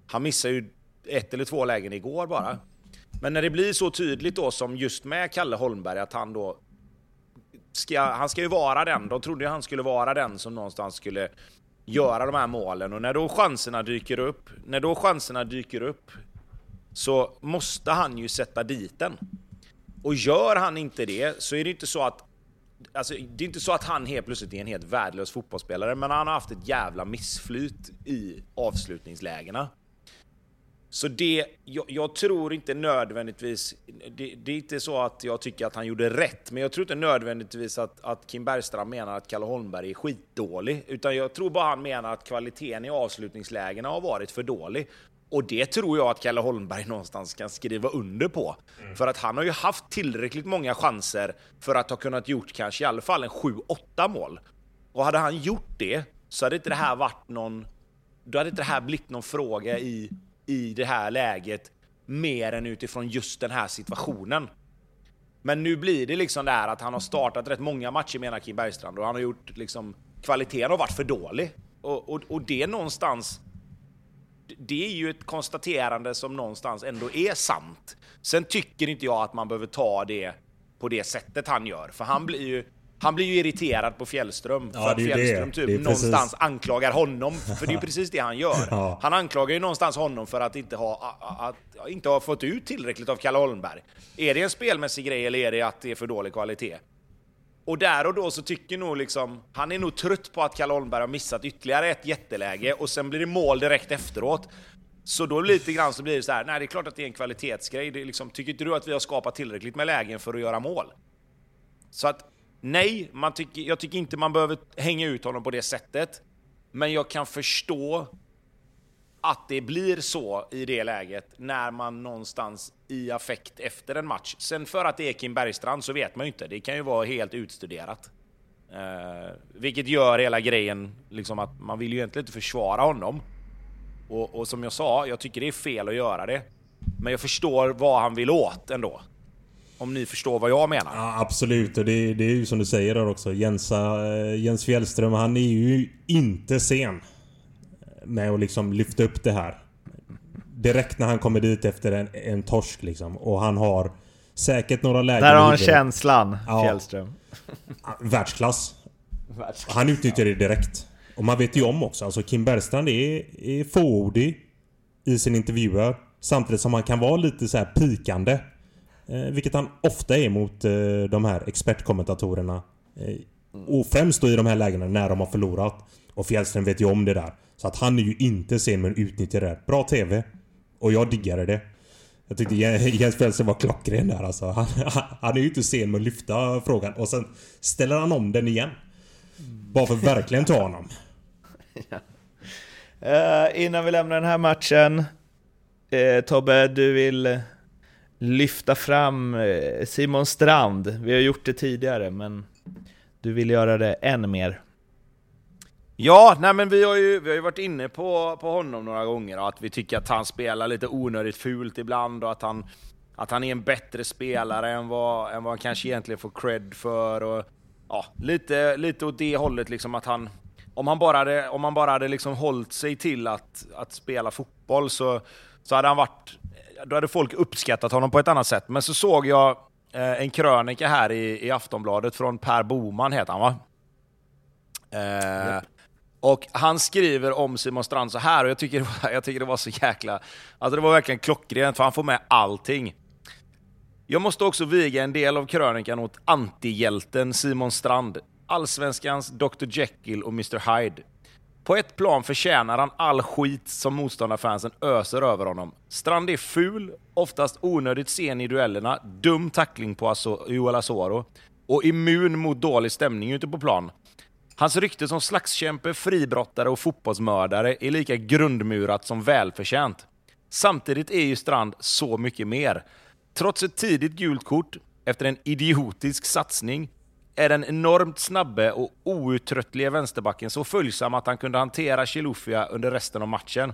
Han missar ju 1 eller 2 lägen igår bara. Men när det blir så tydligt då som just med Kalle Holmberg att han då han ska ju vara den. De trodde ju han skulle vara den som någonstans skulle göra de här målen. Och när då chanserna dyker upp så måste han ju sätta dit den. Och gör han inte det så är det inte så att, alltså, det är inte så att han helt plötsligt är en helt värdelös fotbollsspelare. Men han har haft ett jävla missflyt i avslutningslägena. Så det, jag tror inte nödvändigtvis, det är inte så att jag tycker att han gjorde rätt, men jag tror inte nödvändigtvis att Kim Bergstrand menar att Kalle Holmberg är skitdålig, utan jag tror bara han menar att kvaliteten i avslutningslägena har varit för dålig. Och det tror jag att Kalle Holmberg någonstans kan skriva under på. Mm. För att han har ju haft tillräckligt många chanser för att ha kunnat gjort kanske i alla fall en 7-8 mål. Och hade han gjort det så hade inte det här varit någon, då hade inte det här blivit någon fråga i det här läget mer än utifrån just den här situationen. Men nu blir det liksom där att han har startat rätt många matcher, menar Kim Bergstrand, och han har gjort liksom, kvaliteten har varit för dålig. Och det någonstans, det är ju ett konstaterande som någonstans ändå är sant. Sen tycker inte jag att man behöver ta det på det sättet han gör, för han blir ju irriterad på Fjällström, för att Fjällström typ någonstans anklagar honom, för det är ju precis det han gör. Ja. Han anklagar ju någonstans honom för att inte ha fått ut tillräckligt av Kalle Holmberg. Är det en spelmässig grej eller är det att det är för dålig kvalitet? Och där och då så tycker nog liksom, han är nog trött på att Kalle Holmberg har missat ytterligare ett jätteläge och sen blir det mål direkt efteråt. Så då lite grann så blir det så här, nej det är klart att det är en kvalitetsgrej. Det är liksom, tycker inte du att vi har skapat tillräckligt med lägen för att göra mål? Så att nej, jag tycker inte man behöver hänga ut honom på det sättet. Men jag kan förstå att det blir så i det läget när man någonstans i affekt efter en match. Sen för att det är Kim Bergstrand så vet man ju inte. Det kan ju vara helt utstuderat. Vilket gör hela grejen liksom att man vill ju egentligen inte försvara honom. Och som jag sa, jag tycker det är fel att göra det. Men jag förstår vad han vill åt ändå. Om ni förstår vad jag menar. Ja, absolut. Och det är ju som du säger där också. Jens Fjällström, han är ju inte sen med att liksom lyfta upp det här. Direkt när han kommer dit efter en torsk liksom. Och han har säkert några lägen. Där har han känslan, Fjällström. Ja, världsklass. Han utnyttjar det direkt. Och man vet ju om också. Alltså Kim Bergstrand är fåordig i sin intervjuer. Samtidigt som han kan vara lite så här pikande. Vilket han ofta är mot de här expertkommentatorerna. Och främst då i de här lägena när de har förlorat. Och Fjällström vet ju om det där. Så att han är ju inte sen men utnyttjar det. Bra tv. Och jag diggade det. Jag tyckte Jens Fjällström var klockren där. Alltså. Han är ju inte sen med att lyfta frågan. Och sen ställer han om den igen. Bara för att verkligen ta honom. Innan vi lämnar den här matchen. Tobbe, du vill lyfta fram Simon Strand. Vi har gjort det tidigare, men du vill göra det ännu mer. Ja, nej men vi har ju varit inne på honom några gånger och att vi tycker att han spelar lite onödigt fult ibland och att han är en bättre spelare än vad han kanske egentligen får cred för och ja, lite åt det hållet liksom att han om han bara hade liksom hållit sig till att spela fotboll så hade han varit då hade folk uppskattat honom på ett annat sätt. Men så såg jag en krönika här i Aftonbladet från Per Boman heter han va? Yep. Och han skriver om Simon Strand så här och jag tycker det var så jäkla... Alltså det var verkligen klockrent för han får med allting. Jag måste också viga en del av krönikan åt antihjälten Simon Strand. Allsvenskans Dr. Jekyll och Mr. Hyde. På ett plan förtjänar han all skit som motståndarfansen öser över honom. Strand är ful, oftast onödigt sen i duellerna, dum tackling på Joel Asoro och immun mot dålig stämning ute på plan. Hans rykte som slagskämpe, fribrottare och fotbollsmördare är lika grundmurat som välförtjänt. Samtidigt är ju Strand så mycket mer. Trots ett tidigt gult kort, efter en idiotisk satsning, är den enormt snabbe och outtröttliga vänsterbacken så följsam att han kunde hantera Chilufya under resten av matchen.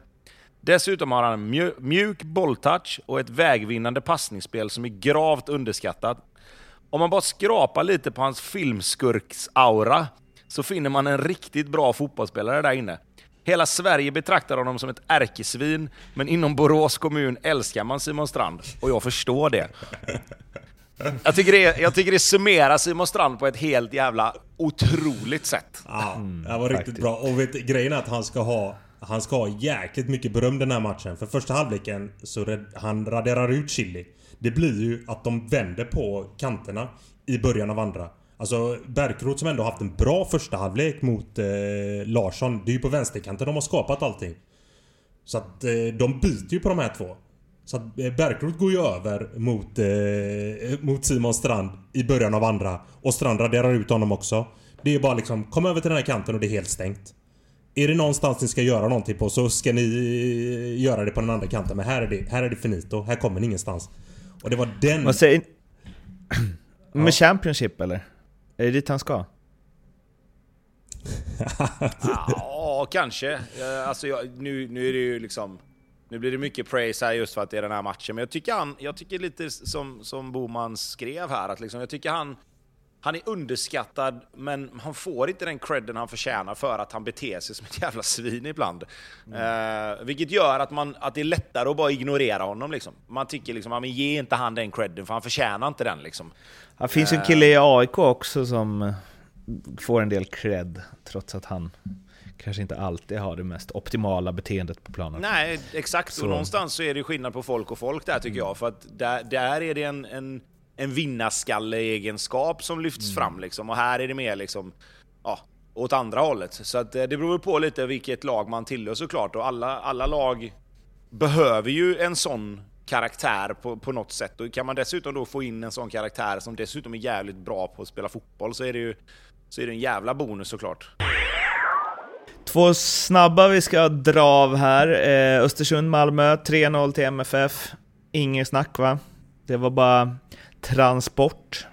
Dessutom har han en mjuk bolltouch och ett vägvinnande passningsspel som är gravt underskattat. Om man bara skrapar lite på hans filmskurks-aura så finner man en riktigt bra fotbollsspelare där inne. Hela Sverige betraktar honom som ett ärkesvin, men inom Borås kommun älskar man Simon Strand. Och jag förstår det. Jag tycker det summerar Simon Strand på ett helt jävla otroligt sätt. Ja, det var riktigt bra. Och vet, grejen är att han ska ha jäkligt mycket beröm den här matchen. För första halvleken så han raderar ut Chili. Det blir ju att de vänder på kanterna i början av andra. Alltså Berkrot som ändå haft en bra första halvlek mot Larsson. Det är ju på vänsterkanten de har skapat allting. Så att de byter ju på de här två. Så att Berkrot går ju över mot Simon Strand i början av andra. Och Strand raderar ut honom också. Det är ju bara liksom, kom över till den här kanten och det är helt stängt. Är det någonstans ni ska göra någonting på så ska ni göra det på den andra kanten. Men här är det finito, här kommer ni ingenstans. Och det var den... Vad säger... Men ja. Championship eller? Är det dit han ska? Ja, kanske. Alltså, nu är det ju liksom... Nu blir det mycket praise här just för att det är den här matchen. Men jag tycker lite som Boman skrev här. Att liksom, jag tycker han är underskattad. Men han får inte den credden han förtjänar för att han beter sig som ett jävla svin ibland. Vilket gör att det är lättare att bara ignorera honom. Liksom. Man tycker liksom, men ge inte han den credden för han förtjänar inte den. Liksom. Det finns en kille i AIK också som får en del cred trots att han... kanske inte alltid har det mest optimala beteendet på planen. Nej, exakt. Så. Och någonstans så är det skillnad på folk och folk där tycker jag. För att där är det en vinnarskalle-egenskap som lyfts fram. Liksom. Och här är det mer liksom, ja, åt andra hållet. Så att det beror på lite vilket lag man tillhör såklart. Och alla lag behöver ju en sån karaktär på något sätt. Och kan man dessutom då få in en sån karaktär som dessutom är jävligt bra på att spela fotboll så är det en jävla bonus såklart. Två snabba vi ska dra av här. Östersund, Malmö, 3-0 till MFF. Ingen snack va? Det var bara transport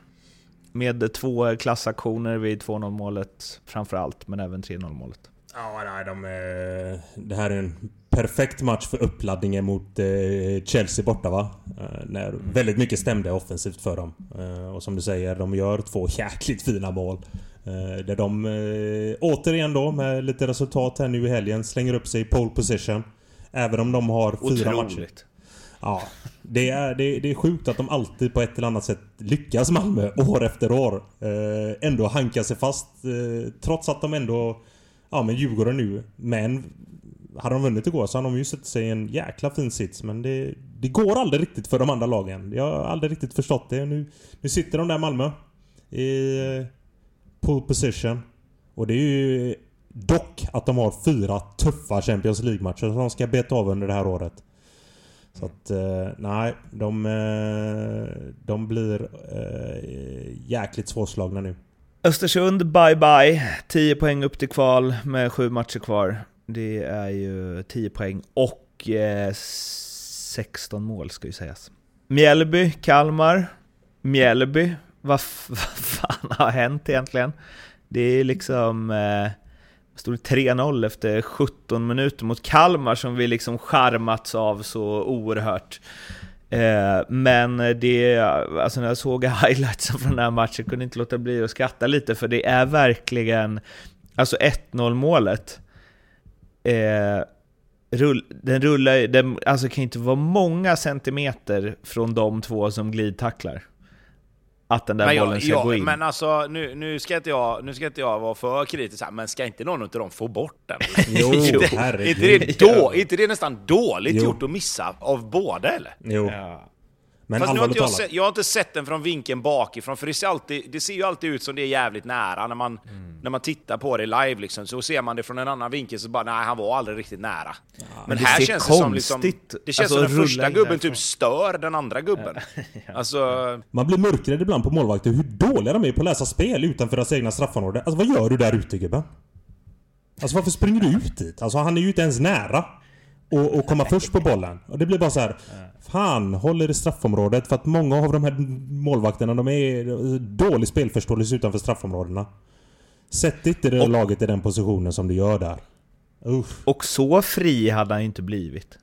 med två klassaktioner vid 2-0-målet framförallt, men även 3-0-målet. Ja, nej, det här är en perfekt match för uppladdningen mot Chelsea borta va? När väldigt mycket stämde offensivt för dem. Och som du säger, de gör två jäkligt fina mål. Där de återigen då med lite resultat här nu i helgen slänger upp sig i pole position. Även om de har fyra matcher. Ja, det är sjukt att de alltid på ett eller annat sätt lyckas Malmö år efter år. Ändå hankar sig fast. Trots att de ändå, ja men Djurgården nu. Men hade de vunnit igår så hade de ju sett sig en jäkla fin sits. Men det går aldrig riktigt för de andra lagen. Jag har aldrig riktigt förstått det. Nu sitter de där Malmö i... pole position. Och det är ju dock att de har fyra tuffa Champions League-matcher som de ska beta av under det här året. Så att nej, de blir jäkligt svårslagna nu. Östersund, bye bye. 10 poäng upp till kval med 7 matcher kvar. Det är ju 10 poäng och 16 mål ska ju sägas. Mjällby, Kalmar. Mjällby. Vad fan har hänt egentligen? Det är liksom Stod det 3-0 efter 17 minuter mot Kalmar, som vi liksom charmats av så oerhört. Men det, alltså när jag såg highlightsen från den här matchen kunde inte låta bli att skratta lite, för det är verkligen, alltså 1-0 målet den rullar, den, alltså kan inte vara många centimeter från de två som glidtacklar att den där bollen ska gå in. Men alltså nu ska inte jag vara för kritisk här, men ska inte någon av dem få bort den? Jo, inte det är nästan dåligt gjort att missa av båda, eller? Jo. Ja. Men fast nu har jag har inte sett den från vinkeln bakifrån, för det ser ju alltid ut som det är jävligt nära när man tittar på det live liksom, så ser man det från en annan vinkel så bara nej, han var aldrig riktigt nära. Ja, men här känns det som liksom, det känns alltså, som den första gubben typ stör den andra gubben. Ja. Alltså man blir mörkrädd ibland på målvakter, hur dåliga de är på att läsa spel utanför deras egna straffområde. Alltså vad gör du där ute, gubben? Alltså varför springer du ut dit? Alltså han är ju inte ens nära. Och komma först på bollen. Och det blir bara så här, fan, håller i straffområdet. För att många av de här målvakterna, de är dålig spelförståelse utanför straffområdena. Sätt inte det laget i den positionen som du gör där. Uff. Och så fri hade han inte blivit.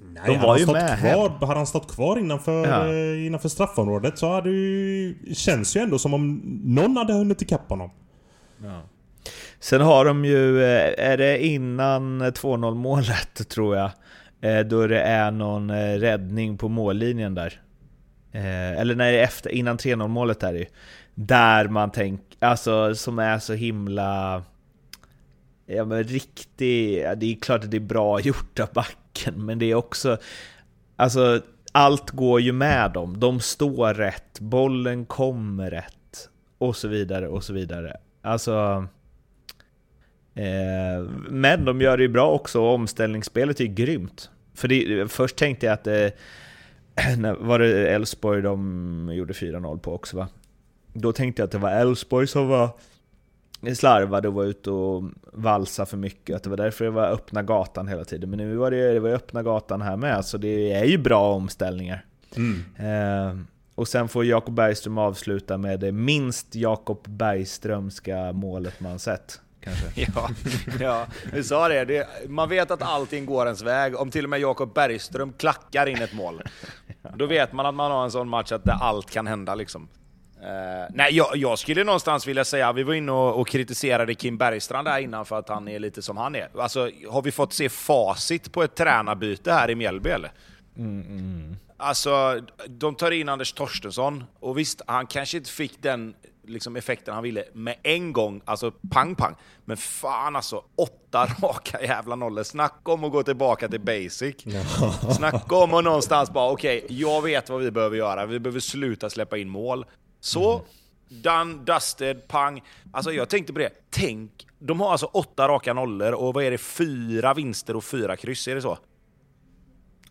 Nej, de var ju med kvar, hade han stått kvar innanför straffområdet så hade ju, känns ju ändå som om någon hade hunnit ikapp honom. Ja. Sen har de ju, är det innan 2-0 målet tror jag, då det är någon räddning på mållinjen där. Eller när det är efter, innan 3-0 målet är det ju. Där man tänker, alltså som är så himla, ja men riktigt, ja, det är klart att det är bra gjort av backen, men det är också, alltså allt går ju med dem. De står rätt, bollen kommer rätt och så vidare och så vidare. Alltså men de gör det ju bra också. Omställningsspelet är grymt. För det, först tänkte jag att var det Elfsborg de gjorde 4-0 på också, va? Då tänkte jag att det var Elfsborg som var slarvade och var ute och valsa för mycket, att det var därför det var öppna gatan hela tiden. Men nu var det var öppna gatan här med, så det är ju bra omställningar. Och sen får Jakob Bergström avsluta med det minst Jakob Bergströmska målet man sett. Ja, vi sa det. Man vet att allting går ens väg. Om till och med Jakob Bergström klackar in ett mål, då vet man att man har en sån match att allt kan hända liksom. Nej, jag skulle någonstans vilja säga, vi var inne och kritiserade Kim Bergstrand där innan för att han är lite som han är. Alltså, har vi fått se facit på ett tränarbyte här i Mjällby eller? Alltså, de tar in Anders Torstensson, och visst, han kanske inte fick den liksom effekten han ville med en gång, alltså pang, men fan alltså 8 raka jävla nollor, snacka om att gå tillbaka till basic. Snacka om att någonstans bara okej, jag vet vad vi behöver göra, vi behöver sluta släppa in mål. Så done, dusted, pang. Alltså jag tänkte på det, tänk, de har alltså 8 raka nollor och vad är det, 4 vinster och 4 kryss, är det så?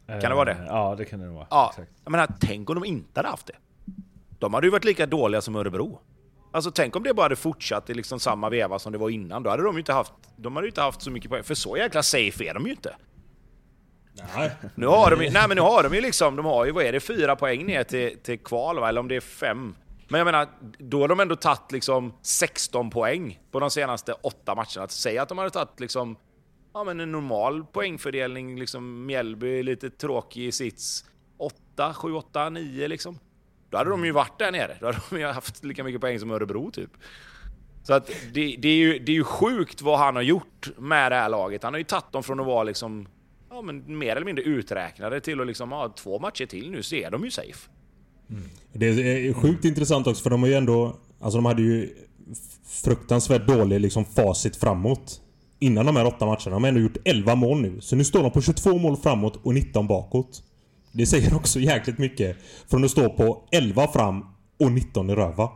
Kan det vara det? Ja, det kan det vara. Ja, exakt. Jag menar, tänk om de inte hade haft det. De hade ju varit lika dåliga som Örebro. Alltså tänk om det bara hade fortsatt i liksom samma veva som det var innan. Då hade de ju inte haft, så mycket poäng. För så jäkla safe är de ju inte. Nej. Nu har de ju liksom, de har ju, vad är det, 4 poäng ner till kval, va? Eller om det är 5. Men jag menar, då har de ändå tagit liksom 16 poäng på de senaste 8 matcherna. Att säga att de hade tagit liksom, ja men en normal poängfördelning liksom, Mjällby lite tråkig sits, 8, 7, 8, 9 liksom. Då hade de ju varit där nere. Då hade de ju haft lika mycket poäng som Örebro typ. Så att det är ju sjukt vad han har gjort med det här laget. Han har ju tagit dem från att vara liksom, ja, men mer eller mindre uträknade till att liksom, ja, 2 matcher till nu så är de ju safe. Det är sjukt intressant också, för de har ju ändå, alltså de hade ju fruktansvärt dålig liksom facit framåt innan de här 8 matcherna. De har ändå gjort 11 mål nu. Så nu står de på 22 mål framåt och 19 bakåt. Det säger också jäkligt mycket från att stå på 11 fram och 19 i röva.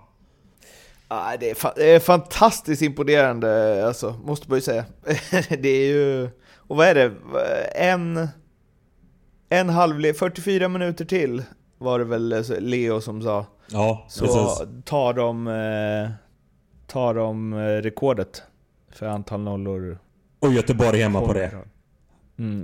Ja, det är fantastiskt imponerande, alltså, måste man ju säga. Det är ju, och vad är det? En halvlek, 44 minuter till var det väl Leo som sa. Ja, så tar de rekordet för antal nollor. Och Göteborg hemma på det.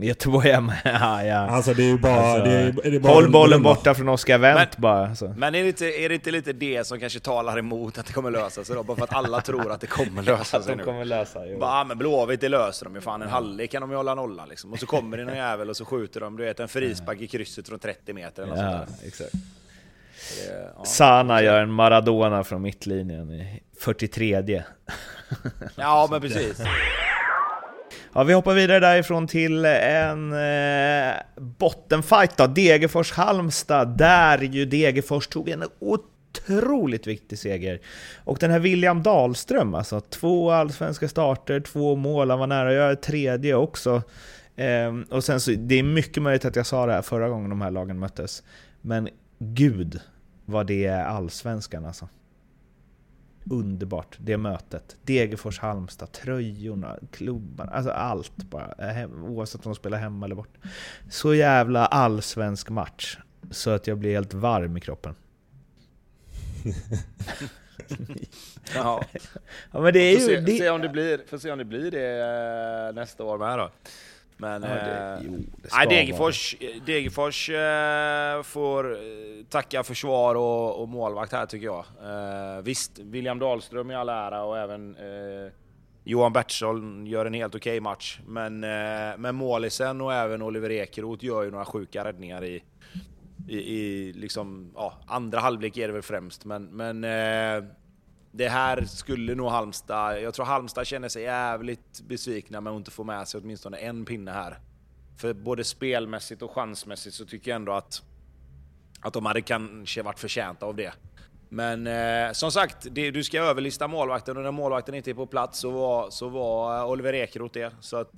Göteborg är med. Ja. Alltså det är ju bara, alltså, det är bara håll bollen borta från Oscar Wendt bara. Alltså. Men är det inte lite det som kanske talar emot att det kommer lösa sig då? Bara för att alla tror att det kommer lösa sig nu. Kommer lösa, bara, men Blåvitt, det löser de ju fan. En halvlek kan de ju hålla nollan liksom. Och så kommer det någon jävel och så skjuter de, du vet, en frispark i krysset från 30 meter eller något sånt där. Exakt. Det, Sana gör en Maradona från mittlinjen i 43:e. Ja, men precis. Ja, vi hoppar vidare därifrån till en bottenfight då. Degerfors Halmstad, där ju Degerfors tog en otroligt viktig seger. Och den här William Dahlström, alltså 2 allsvenska starter, 2 mål, han var nära att göra 3:e också. Och sen så, det är mycket möjligt att jag sa det här förra gången de här lagen möttes. Men gud vad det är allsvenskan alltså. Underbart, det mötet. Degerfors, Halmstad, tröjorna, klubbarna, alltså allt bara. Oavsett om de spelar hemma eller bort. Så jävla allsvensk match. Så att jag blir helt varm i kroppen. Ja. Ja, men det är ju det. Får se om det blir det nästa år med då. Men Degerfors får tacka försvar och målvakt här tycker jag. Visst, William Dahlström i all ära och även Johan Bertsson gör en helt okej match. Men målisen och även Oliver Ekeroth gör ju några sjuka räddningar i liksom, ja, andra halvlek är det väl främst. Men det här skulle nog Halmstad... Jag tror Halmstad känner sig jävligt besvikna men inte får med sig åtminstone en pinne här. För både spelmässigt och chansmässigt så tycker jag ändå att de hade kanske varit förtjänta av det. Men som sagt, du ska överlista målvakten och när målvakten inte är på plats så var Oliver Ekeroth det. Så att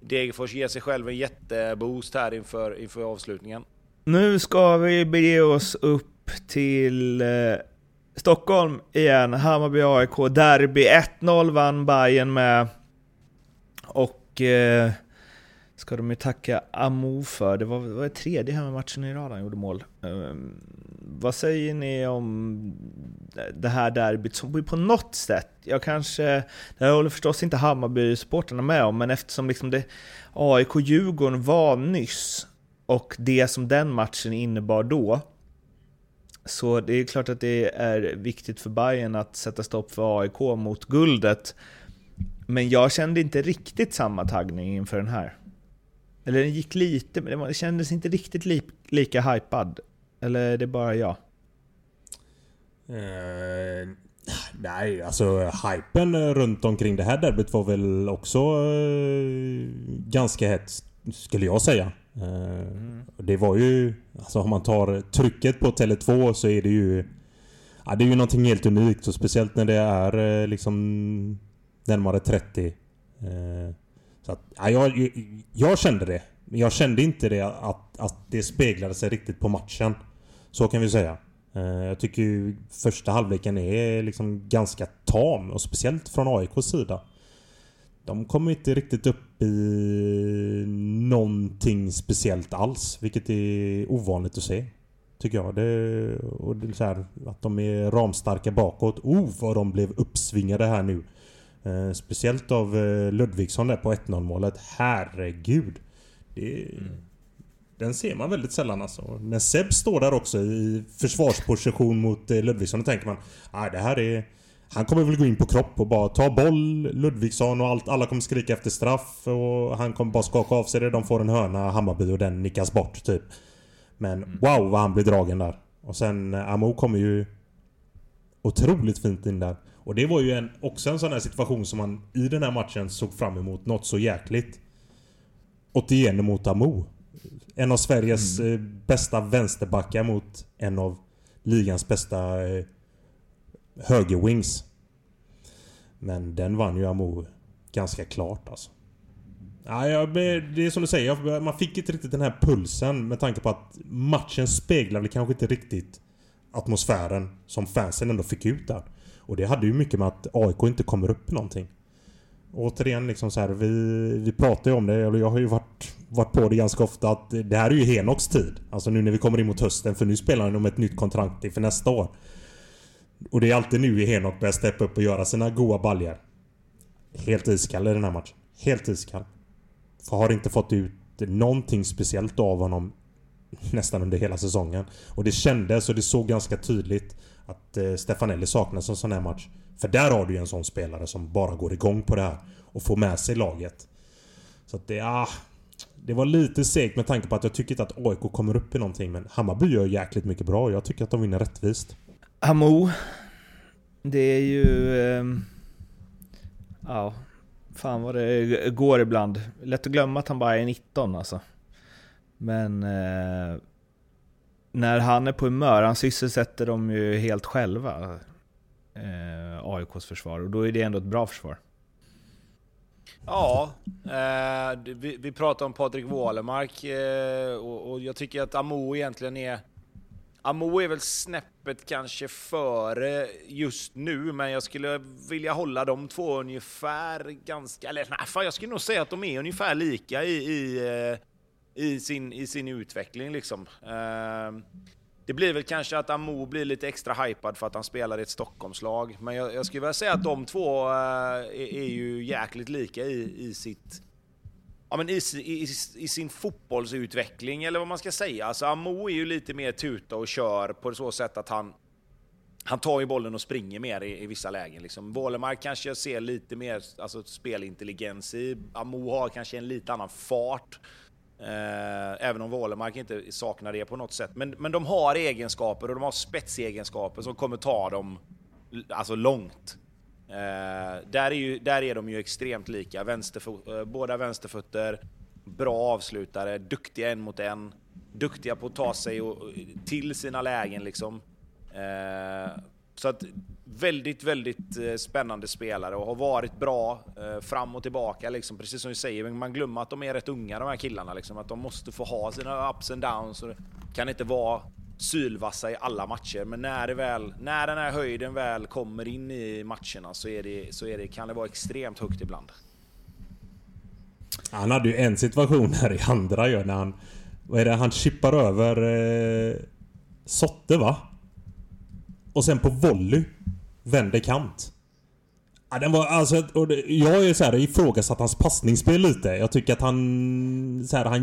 Degerfors ger sig själv en jätteboost här inför avslutningen. Nu ska vi bege oss upp till... Stockholm igen, Hammarby AIK derby 1-0 vann Bayern med och ska de ju tacka Amo för. Det var tredje hemmamatchen i rad han gjorde mål. Vad säger ni om det här derbyt som på något sätt, det här håller förstås inte Hammarby-supporterna med om, men eftersom liksom det AIK-Djurgården var nyss och det som den matchen innebar då. Så det är klart att det är viktigt för Bayern att sätta stopp för AIK mot guldet. Men jag kände inte riktigt samma taggning inför den här. Eller den gick lite, men det kändes inte riktigt lika hypad. Eller är det bara jag? Nej, alltså hypen runt omkring det här derbyt var väl också ganska hett, skulle jag säga. Det var ju, alltså om man tar trycket på Tele 2 så är det ju, ja, det är ju någonting helt unikt, och speciellt när det är liksom närmare 30. Så att, ja, jag kände det. Jag kände inte det att det speglade sig riktigt på matchen. Så kan vi säga. Jag tycker ju första halvleken är liksom ganska tam, och speciellt från AIKs sida. De kommer inte riktigt upp i någonting speciellt alls, vilket är ovanligt att se, tycker jag. Det är så här, att de är ramstarka bakåt. Vad de blev uppsvingade här nu. Speciellt av Ludvigsson där på 1-0-målet. Herregud. Den ser man väldigt sällan alltså. När Seb står där också i försvarsposition mot Ludvigsson, då tänker man, det här är... Han kommer väl gå in på kropp och bara ta boll, Ludvigsson och allt. Alla kommer skrika efter straff och han kommer bara skaka av sig det. De får en hörna, Hammarby, och den nickas bort typ. Men wow vad han blir dragen där. Och sen Amo kommer ju otroligt fint in där. Och det var ju också en sån här situation som man i den här matchen såg fram emot något så jäkligt. 81 mot Amo. En av Sveriges bästa vänsterbackar mot en av ligans bästa... högerwings. Men den vann ju Amo ganska klart alltså. Ja, det är som du säger, man fick inte riktigt den här pulsen med tanke på att matchen speglade kanske inte riktigt atmosfären som fansen ändå fick ut där. Och det hade ju mycket med att AIK inte kommer upp någonting. Återigen liksom så här, vi pratar ju om det, jag har ju varit på det ganska ofta, att det här är ju Henoks tid. Alltså nu när vi kommer in mot hösten, för nu spelar de om ett nytt kontrakt för nästa år. Och det är alltid nu i Henok börjar steppa upp och göra sina goa baljer. Helt iskall i den här matchen. Helt iskall. för har inte fått ut någonting speciellt av honom nästan under hela säsongen. Och det kändes och det såg ganska tydligt att Stefanelli saknas en sån här match. För där har du ju en sån spelare som bara går igång på det här och får med sig laget. Så att det var lite segt med tanke på att jag tycker inte att AIK kommer upp i någonting. Men Hammarby gör jäkligt mycket bra och jag tycker att de vinner rättvist. Amo, det är ju... ja, fan vad det går ibland. Lätt att glömma att han bara är 19 alltså. Men när han är på humör, han sysselsätter dem ju helt själva, AIKs försvar. Och då är det ändå ett bra försvar. Ja, vi pratar om Patrik Wåhlemark och jag tycker att Amo egentligen är... Amo är väl snäppet kanske före just nu, men jag skulle vilja hålla de två ungefär ganska... Eller nej, fan, jag skulle nog säga att de är ungefär lika i sin utveckling liksom. Det blir väl kanske att Amo blir lite extra hypad för att han spelar i ett Stockholmslag. Men jag skulle vilja säga att de två är ju jäkligt lika i sin fotbollsutveckling, eller vad man ska säga. Alltså, Amo är ju lite mer tuta och kör på så sätt att han tar ju bollen och springer mer i vissa lägen. Liksom. Wåhlemark kanske ser lite mer alltså, spelintelligens i. Amo har kanske en lite annan fart. Även om Wåhlemark inte saknar det på något sätt, men de har egenskaper och de har spetsegenskaper som kommer ta dem alltså långt. Där är de ju extremt lika. Båda vänsterfötter, bra avslutare, duktiga en mot en, duktiga på att ta sig till sina lägen liksom. Så att väldigt, väldigt spännande spelare och har varit bra fram och tillbaka liksom, precis som du säger, men man glömmer att de är rätt unga de här killarna liksom, att de måste få ha sina ups and downs och kan inte vara sylvassa i alla matcher, men när den här höjden väl kommer in i matcherna kan det vara extremt högt ibland. Han hade ju en situation här i andra när han chippar över Sotte va? Och sen på volley vände kant. Ja, den var alltså, jag är så här, ifrågasatt hans passningsspel lite. Jag tycker att han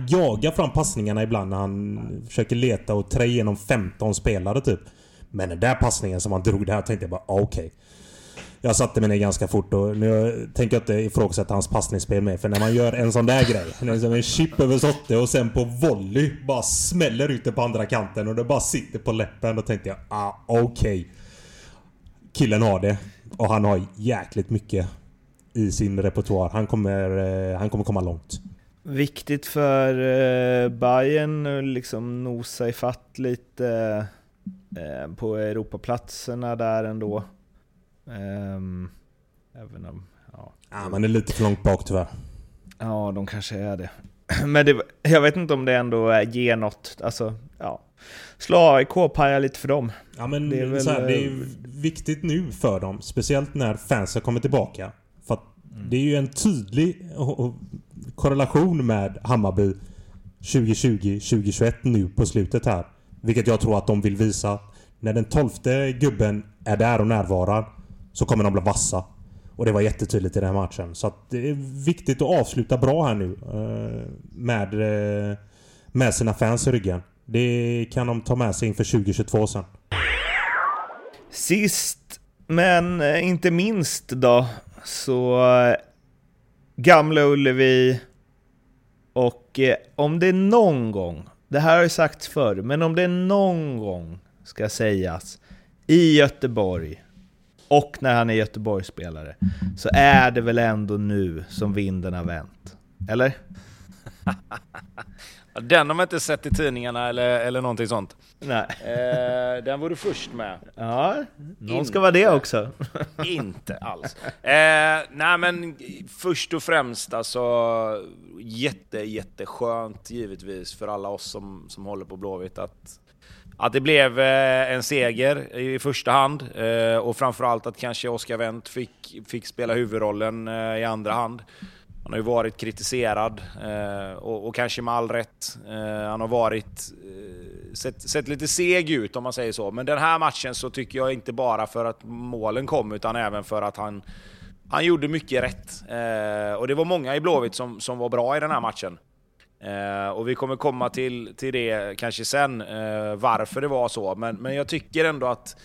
jagar fram passningarna ibland när han försöker leta och trä igenom 15 spelare typ. Men den där passningen som han drog där tänkte jag bara okej. Jag satte mig ner ganska fort och nu tänker jag inte ifrågasätta hans passningsspel med, för när man gör en sån där grej, liksom en chip över Sotte och sen på volley bara smäller ute på andra kanten och det bara sitter på läppen, och tänkte jag, okej. Killen har det och han har jäkligt mycket i sin repertoar. Han kommer komma långt. Viktigt för Bayern liksom nosa i fatt lite på Europaplatserna där ändå. Även om man är lite för långt bak tyvärr. Ja, de kanske är det. Men jag vet inte om det ändå ger något. Alltså, slå AIK pajar lite för dem. Ja, men det är viktigt nu för dem, speciellt när fansen kommer tillbaka. För att det är ju en tydlig korrelation med Hammarby 2020-2021 nu på slutet här, vilket jag tror att de vill visa. När den 12:e gubben är där och närvarar så kommer de bli vassa. Och det var jättetydligt i den här matchen. Så att det är viktigt att avsluta bra här nu med sina fans i ryggen. Det kan de ta med sig inför 2022 sen. Sist men inte minst då, så Gamla Ullevi. Och om det är någon gång, det här har jag sagt förr, men om det är någon gång ska sägas i Göteborg, och när han är Göteborgsspelare, så är det väl ändå nu som vinden har vänt. Eller? Den har man inte sett i tidningarna eller någonting sånt. Nej. Den var du först med. Ja, någon ska vara det också. Inte alls. Nej, men först och främst alltså, jätteskönt givetvis för alla oss som håller på Blåvitt att det blev en seger i första hand, och framförallt att kanske Oscar Wendt fick spela huvudrollen i andra hand. Han har ju varit kritiserad och kanske med all rätt. Han har varit sett lite seg ut om man säger så. Men den här matchen så tycker jag inte bara för att målen kom, utan även för att han han gjorde mycket rätt. Och det var många i Blåvitt som var bra i den här matchen. Och vi kommer komma till det kanske sen, varför det var så. Men jag tycker ändå att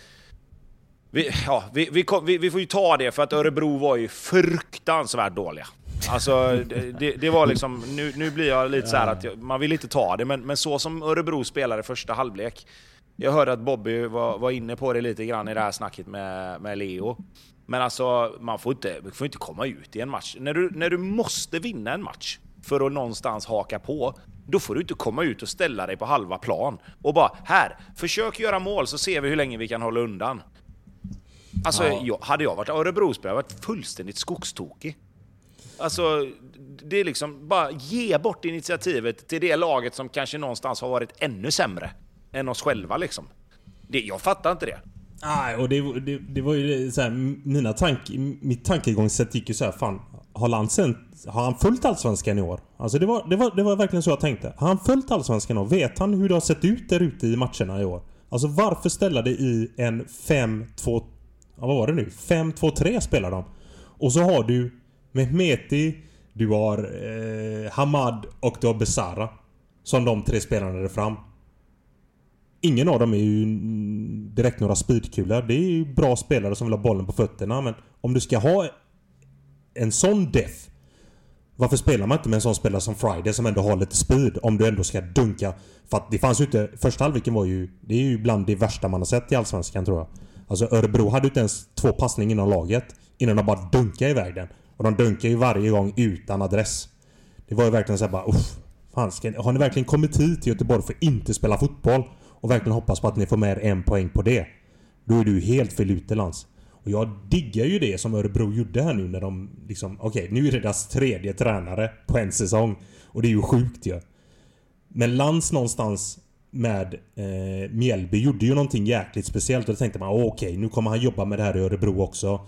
vi får ju ta det, för att Örebro var ju fruktansvärt dåliga. Alltså det var liksom, nu blir jag lite så här att man vill inte ta det, men så som Örebro spelade första halvlek. Jag hörde att Bobby var inne på det lite grann i det här snacket med Leo. Men alltså man får inte komma ut i en match. När du måste vinna en match för att någonstans haka på, då får du inte komma ut och ställa dig på halva plan och bara, här, försök göra mål så ser vi hur länge vi kan hålla undan. Alltså, hade jag varit Örebro-spelare, jag hade varit fullständigt skogstokig. Alltså, det är liksom bara ge bort initiativet till det laget som kanske någonstans har varit ännu sämre än oss själva liksom. Jag fattar inte det. Nej, och det var ju så här, mitt tankegångssätt gick ju så här, fan, har han följt Allsvenskan i år? Alltså det var verkligen så jag tänkte. Har han följt Allsvenskan i år? Vet han hur det har sett ut där ute i matcherna i år? Alltså varför ställa det i en 5-2, vad var det nu? 5-2-3 spelar de. Och så har du Mehmeti, du har Hamad och du har Besara som de tre spelarna där fram. Ingen av dem är ju direkt några speedkulor. Det är ju bra spelare som vill ha bollen på fötterna. Men om du ska ha en sån def, varför spelar man inte med en sån spelare som Friday som ändå har lite speed, om du ändå ska dunka? För att det fanns ju inte, första halvleken var ju, det är ju bland det värsta man har sett i Allsvenskan tror jag. Alltså Örebro hade ju inte ens två passningar inom laget innan de bara dunkade iväg den. Och de dunkar ju varje gång utan adress. Det var ju verkligen såhär bara, har ni verkligen kommit hit till Göteborg för att inte spela fotboll och verkligen hoppas på att ni får med er en poäng på det? Då är du helt fel utelands. Och jag diggar ju det som Örebro gjorde här nu när de liksom, okej, nu är det deras tredje tränare på en säsong. Och det är ju sjukt ju. Men Lantz någonstans med Mjällby gjorde ju någonting jäkligt speciellt. Och då tänkte man, okej, nu kommer han jobba med det här i Örebro också.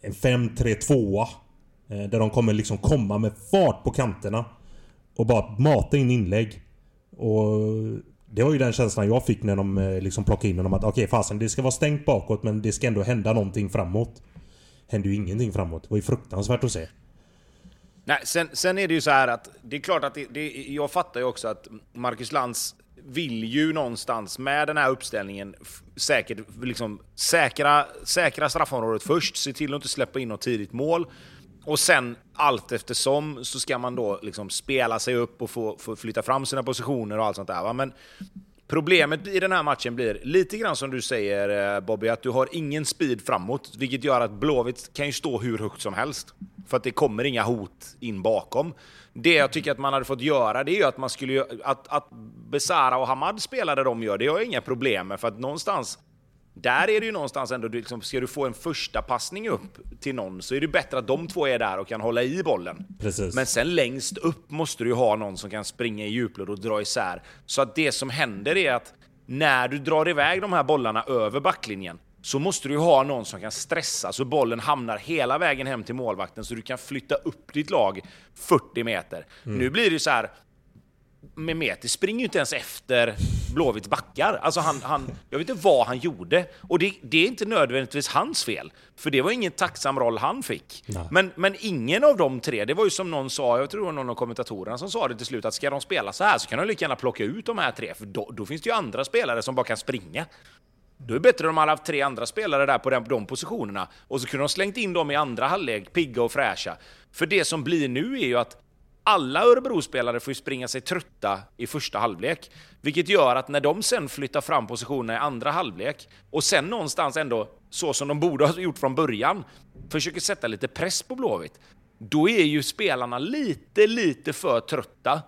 En 5-3-2 där de kommer liksom komma med fart på kanterna och bara mata in inlägg. Och det var ju den känslan jag fick när de liksom plockade in honom, att okej, det ska vara stängt bakåt men det ska ändå hända någonting framåt. Hände ju ingenting framåt. Det var ju fruktansvärt att se. Nej, sen är det ju så här att det är klart att jag fattar ju också att Marcus Lantz vill ju någonstans med den här uppställningen säkert liksom säkra straffområdet först, se till att inte släppa in något tidigt mål. Och sen allt eftersom så ska man då liksom spela sig upp och få flytta fram sina positioner och allt sånt där. Va? Men problemet i den här matchen blir lite grann som du säger, Bobby, att du har ingen speed framåt. Vilket gör att Blåvitt kan ju stå hur högt som helst. För att det kommer inga hot in bakom. Det jag tycker att man hade fått göra, det är ju att man skulle att Besara och Hamad spelade de gör. Det har inga problem med, för att någonstans... Där är det ju någonstans ändå, liksom, ska du få en första passning upp till någon så är det bättre att de två är där och kan hålla i bollen. Precis. Men sen längst upp måste du ju ha någon som kan springa i djupled och dra isär. Så att det som händer är att när du drar iväg de här bollarna över backlinjen så måste du ju ha någon som kan stressa så bollen hamnar hela vägen hem till målvakten så du kan flytta upp ditt lag 40 meter. Mm. Nu blir det ju så här... Mehmeti springer ju inte ens efter Blåvitts backar. Alltså jag vet inte vad han gjorde. Och det är inte nödvändigtvis hans fel. För det var ingen tacksam roll han fick. Men ingen av de tre, det var ju som någon sa, jag tror någon av kommentatorerna som sa det till slut, att ska de spela så här så kan de lika gärna plocka ut de här tre. För då finns det ju andra spelare som bara kan springa. Då är det bättre om de hade haft tre andra spelare där på de positionerna. Och så kunde de slängt in dem i andra halvlek, pigga och fräscha. För det som blir nu är ju att alla Örebro-spelare får ju springa sig trötta i första halvlek. Vilket gör att när de sen flyttar fram positionerna i andra halvlek och sen någonstans ändå, så som de borde ha gjort från början, försöker sätta lite press på Blåvitt. Då är ju spelarna lite för trötta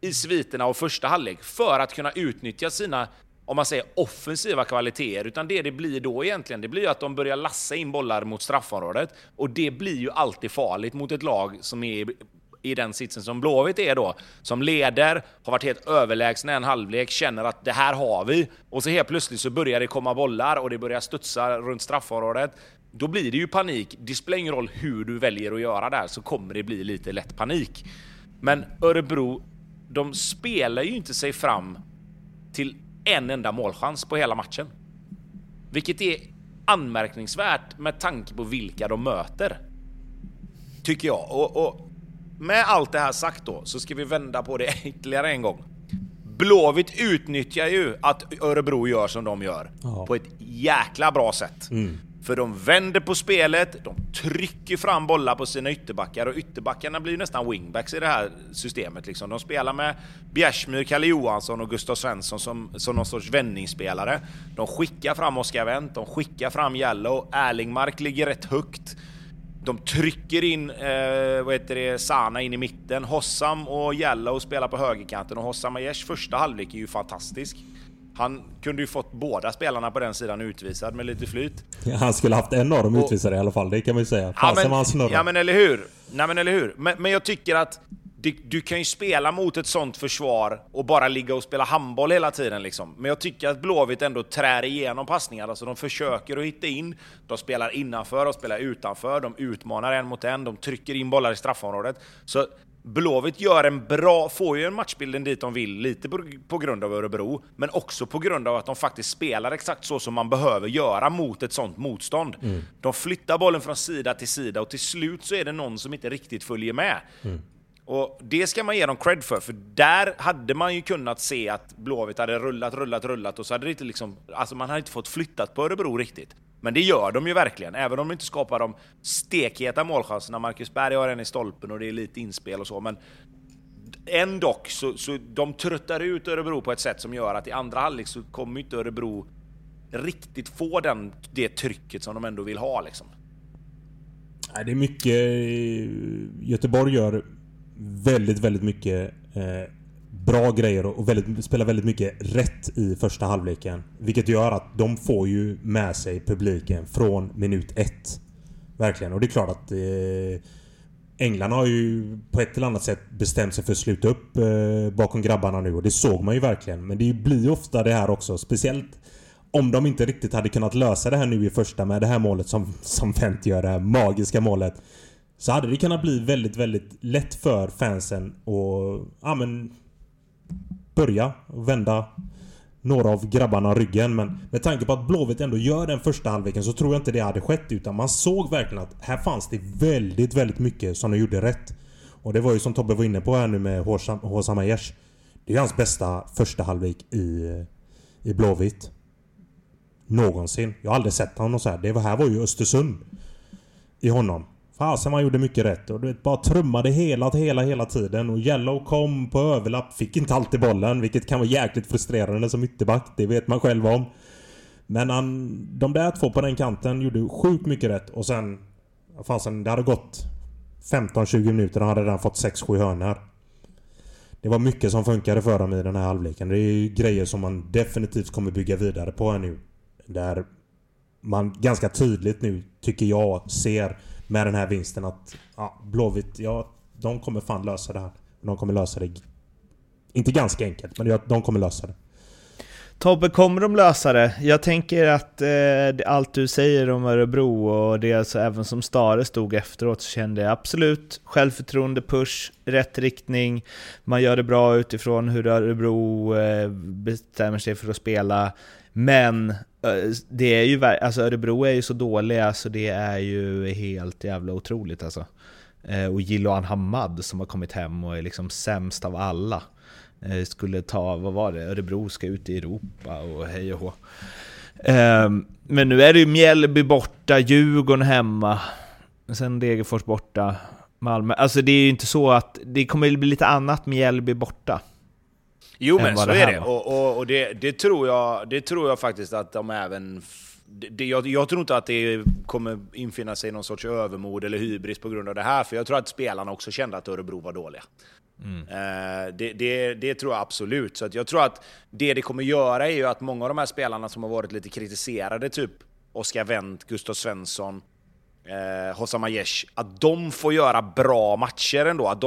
i sviterna av första halvlek för att kunna utnyttja sina, om man säger, offensiva kvaliteter. Utan det blir då egentligen, det blir ju att de börjar lassa in bollar mot straffområdet. Och det blir ju alltid farligt mot ett lag som är... i den sitsen som Blåvitt är då, som leder, har varit helt överlägsna en halvlek, känner att det här har vi, och så helt plötsligt så börjar det komma bollar och det börjar studsa runt straffområdet. Då blir det ju panik. Det spelar ingen roll hur du väljer att göra där, så kommer det bli lite lätt panik. Men Örebro, de spelar ju inte sig fram till en enda målchans på hela matchen, vilket är anmärkningsvärt med tanke på vilka de möter. tycker jag. Och med allt det här sagt då, så ska vi vända på det ytterligare en gång. Blåvitt utnyttjar ju att Örebro gör som de gör, ja, på ett jäkla bra sätt. Mm. För de vänder på spelet, de trycker fram bollar på sina ytterbackar, och ytterbackarna blir nästan wingbacks i det här systemet. Liksom. De spelar med Bjärsmyr, Kalle Johansson och Gustav Svensson som någon sorts vändningsspelare. De skickar fram Oscar Wendt, de skickar fram Jallow, Erlingmark ligger rätt högt. De trycker in Sana in i mitten. Hosam och Jallow spelar på högerkanten, och Hosam Aiesh första halvlek är ju fantastisk. Han kunde ju fått båda spelarna på den sidan utvisad med lite flyt. Ja, han skulle haft en av dem utvisade i alla fall, det kan man ju säga. Ja men eller hur? Men jag tycker att du kan ju spela mot ett sånt försvar och bara ligga och spela handboll hela tiden liksom. Men jag tycker att Blåvitt ändå trär igenom passningar. Alltså de försöker att hitta in. De spelar innanför, de spelar utanför. De utmanar en mot en. De trycker in bollar i straffområdet. Så Blåvitt gör en bra, får ju en matchbilden dit de vill, lite på grund av Örebro, men också på grund av att de faktiskt spelar exakt så som man behöver göra mot ett sånt motstånd. Mm. De flyttar bollen från sida till sida, och till slut så är det någon som inte riktigt följer med. Mm. Och det ska man ge dem cred för där hade man ju kunnat se att Blåvitt hade rullat, och så hade det inte liksom, alltså man hade inte fått flyttat på Örebro riktigt. Men det gör de ju verkligen, även om de inte skapar de stekheta målchanserna. Marcus Berg har en i stolpen och det är lite inspel och så, men ändå så de tröttar ut Örebro på ett sätt som gör att i andra halvlek så kommer inte Örebro riktigt få det trycket som de ändå vill ha liksom. Nej, det är mycket Göteborg gör väldigt, väldigt mycket bra grejer och spelar väldigt mycket rätt i första halvleken, vilket gör att de får ju med sig publiken från minut ett verkligen. Och det är klart att England har ju på ett eller annat sätt bestämt sig för att sluta upp bakom grabbarna nu, och det såg man ju verkligen. Men det blir ju ofta det här också, speciellt om de inte riktigt hade kunnat lösa det här nu i första med det här målet som Wendt gör, det här magiska målet. Så hade det kunnat bli väldigt, väldigt lätt för fansen att börja och vända några av grabbarna ryggen. Men med tanke på att Blåvitt ändå gör den första halvleken så tror jag inte det hade skett, utan man såg verkligen att här fanns det väldigt, väldigt mycket som de gjorde rätt. Och det var ju som Tobbe var inne på här nu med Hosam Aiesh. Det är hans bästa första halvlek i Blåvitt någonsin. Jag har aldrig sett honom så här. Det här var ju Östersund i honom. Sen man gjorde mycket rätt, och du vet, bara trummade hela tiden, och Jallow kom på överlapp, fick inte alltid bollen, vilket kan vara jäkligt frustrerande som ytterback, det vet man själv om. Men de där två på den kanten gjorde sjukt mycket rätt, och sen det hade gått 15-20 minuter och hade redan fått 6-7 hörnor. Det var mycket som funkade för dem i den här halvleken. Det är ju grejer som man definitivt kommer bygga vidare på här nu, där man ganska tydligt nu tycker jag ser med den här vinsten att Blåvitt, de kommer fan lösa det här. De kommer lösa det. Inte ganska enkelt, men de kommer lösa det. Tobbe, kommer de lösa det? Jag tänker att allt du säger om Örebro och det, alltså, även som Stare stod efteråt, så kände jag absolut självförtroende, push, rätt riktning. Man gör det bra utifrån hur Örebro bestämmer sig för att spela. Men det är ju, alltså Örebro är ju så dåliga, så alltså det är ju helt jävla otroligt alltså. Och Giloan Hamad som har kommit hem och är liksom sämst av alla skulle ta, vad var det? Örebro ska ut i Europa och hej och hå. Men nu är det ju Mjällby borta, Djurgården hemma, sen Degerfors borta, Malmö. Alltså det är ju inte så att det kommer bli lite annat med Mjällby borta. Jo, men så är det. Och det tror jag faktiskt att de även... Jag tror inte att det kommer infinna sig någon sorts övermod eller hybris på grund av det här. För jag tror att spelarna också kände att Örebro var dåliga. Mm. Det tror jag absolut. Så att jag tror att det kommer göra är ju att många av de här spelarna som har varit lite kritiserade, typ Oscar Wendt, Gustav Svensson, Hosam Aiesh, att de får göra bra matcher ändå, att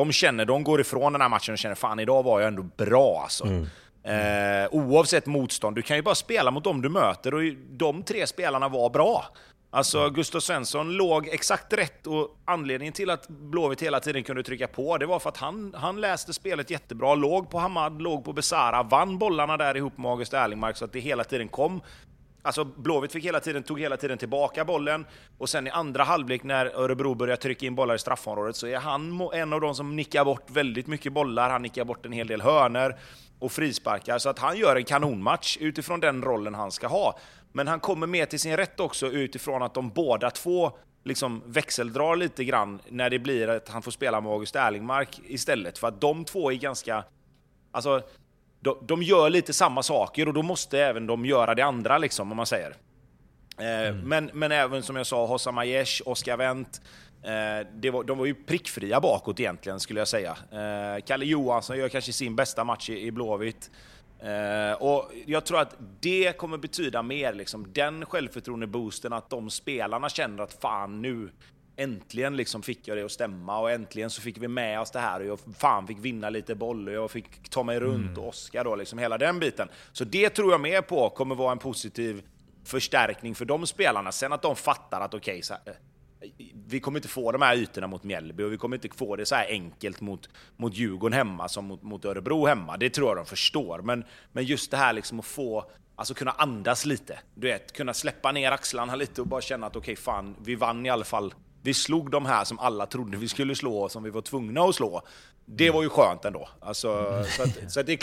de går ifrån den här matchen och känner fan, idag var jag ändå bra alltså. Oavsett motstånd, du kan ju bara spela mot dem du möter, och de tre spelarna var bra alltså. Gustav Svensson låg exakt rätt, och anledningen till att Blåvitt hela tiden kunde trycka på, det var för att han läste spelet jättebra, låg på Hamad, låg på Besara, vann bollarna där ihop med August Erlingmark, så att det hela tiden kom. Alltså Blåvitt tog hela tiden tillbaka bollen. Och sen i andra halvlek när Örebro börjar trycka in bollar i straffområdet så är han en av de som nickar bort väldigt mycket bollar. Han nickar bort en hel del hörner och frisparkar. Så att han gör en kanonmatch utifrån den rollen han ska ha. Men han kommer med till sin rätt också utifrån att de båda två liksom växeldrar lite grann när det blir att han får spela med August Erlingmark istället. För att de två är ganska... Alltså... De gör lite samma saker och då måste även de göra det andra, liksom, om man säger. Men även som jag sa, Hosam Aiesh, Oscar Wendt, de var ju prickfria bakåt egentligen, skulle jag säga. Kalle Johansson gör kanske sin bästa match i Blåvitt. Och jag tror att det kommer betyda mer, liksom, den självförtroende-boosten, att de spelarna känner att fan nu... Äntligen liksom fick jag det att stämma och äntligen så fick vi med oss det här och jag fan fick vinna lite boll och jag fick ta mig runt och Oscar då, liksom hela den biten. Så det tror jag mer på kommer vara en positiv förstärkning för de spelarna. Sen att de fattar att okej, vi kommer inte få de här ytorna mot Mjällby och vi kommer inte få det så här enkelt mot Djurgården hemma som mot Örebro hemma. Det tror jag de förstår. Men just det här liksom att få... Alltså kunna andas lite. Du vet, kunna släppa ner axlarna lite och bara känna att okej, vi vann i alla fall. Vi slog de här som alla trodde vi skulle slå och som vi var tvungna att slå. Det var ju skönt ändå. Alltså, så att det är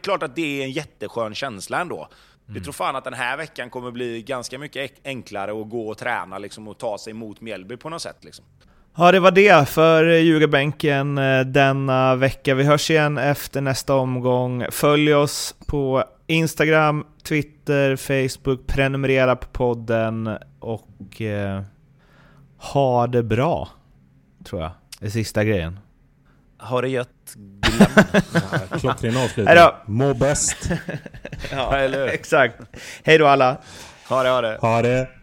klart att det är en jätteskön känsla ändå. Jag tror fan att den här veckan kommer bli ganska mycket enklare att gå och träna liksom, och ta sig mot Mjällby på något sätt. Liksom. Ja, det var det för Ljugarbänken denna vecka. Vi hörs igen efter nästa omgång. Följ oss på Instagram, Twitter, Facebook. Prenumerera på podden och... ha det bra, tror jag. Det sista grejen. Ha det gött. Klockren avslut. Må bäst. Ja, exakt. Hej då alla. Ha det.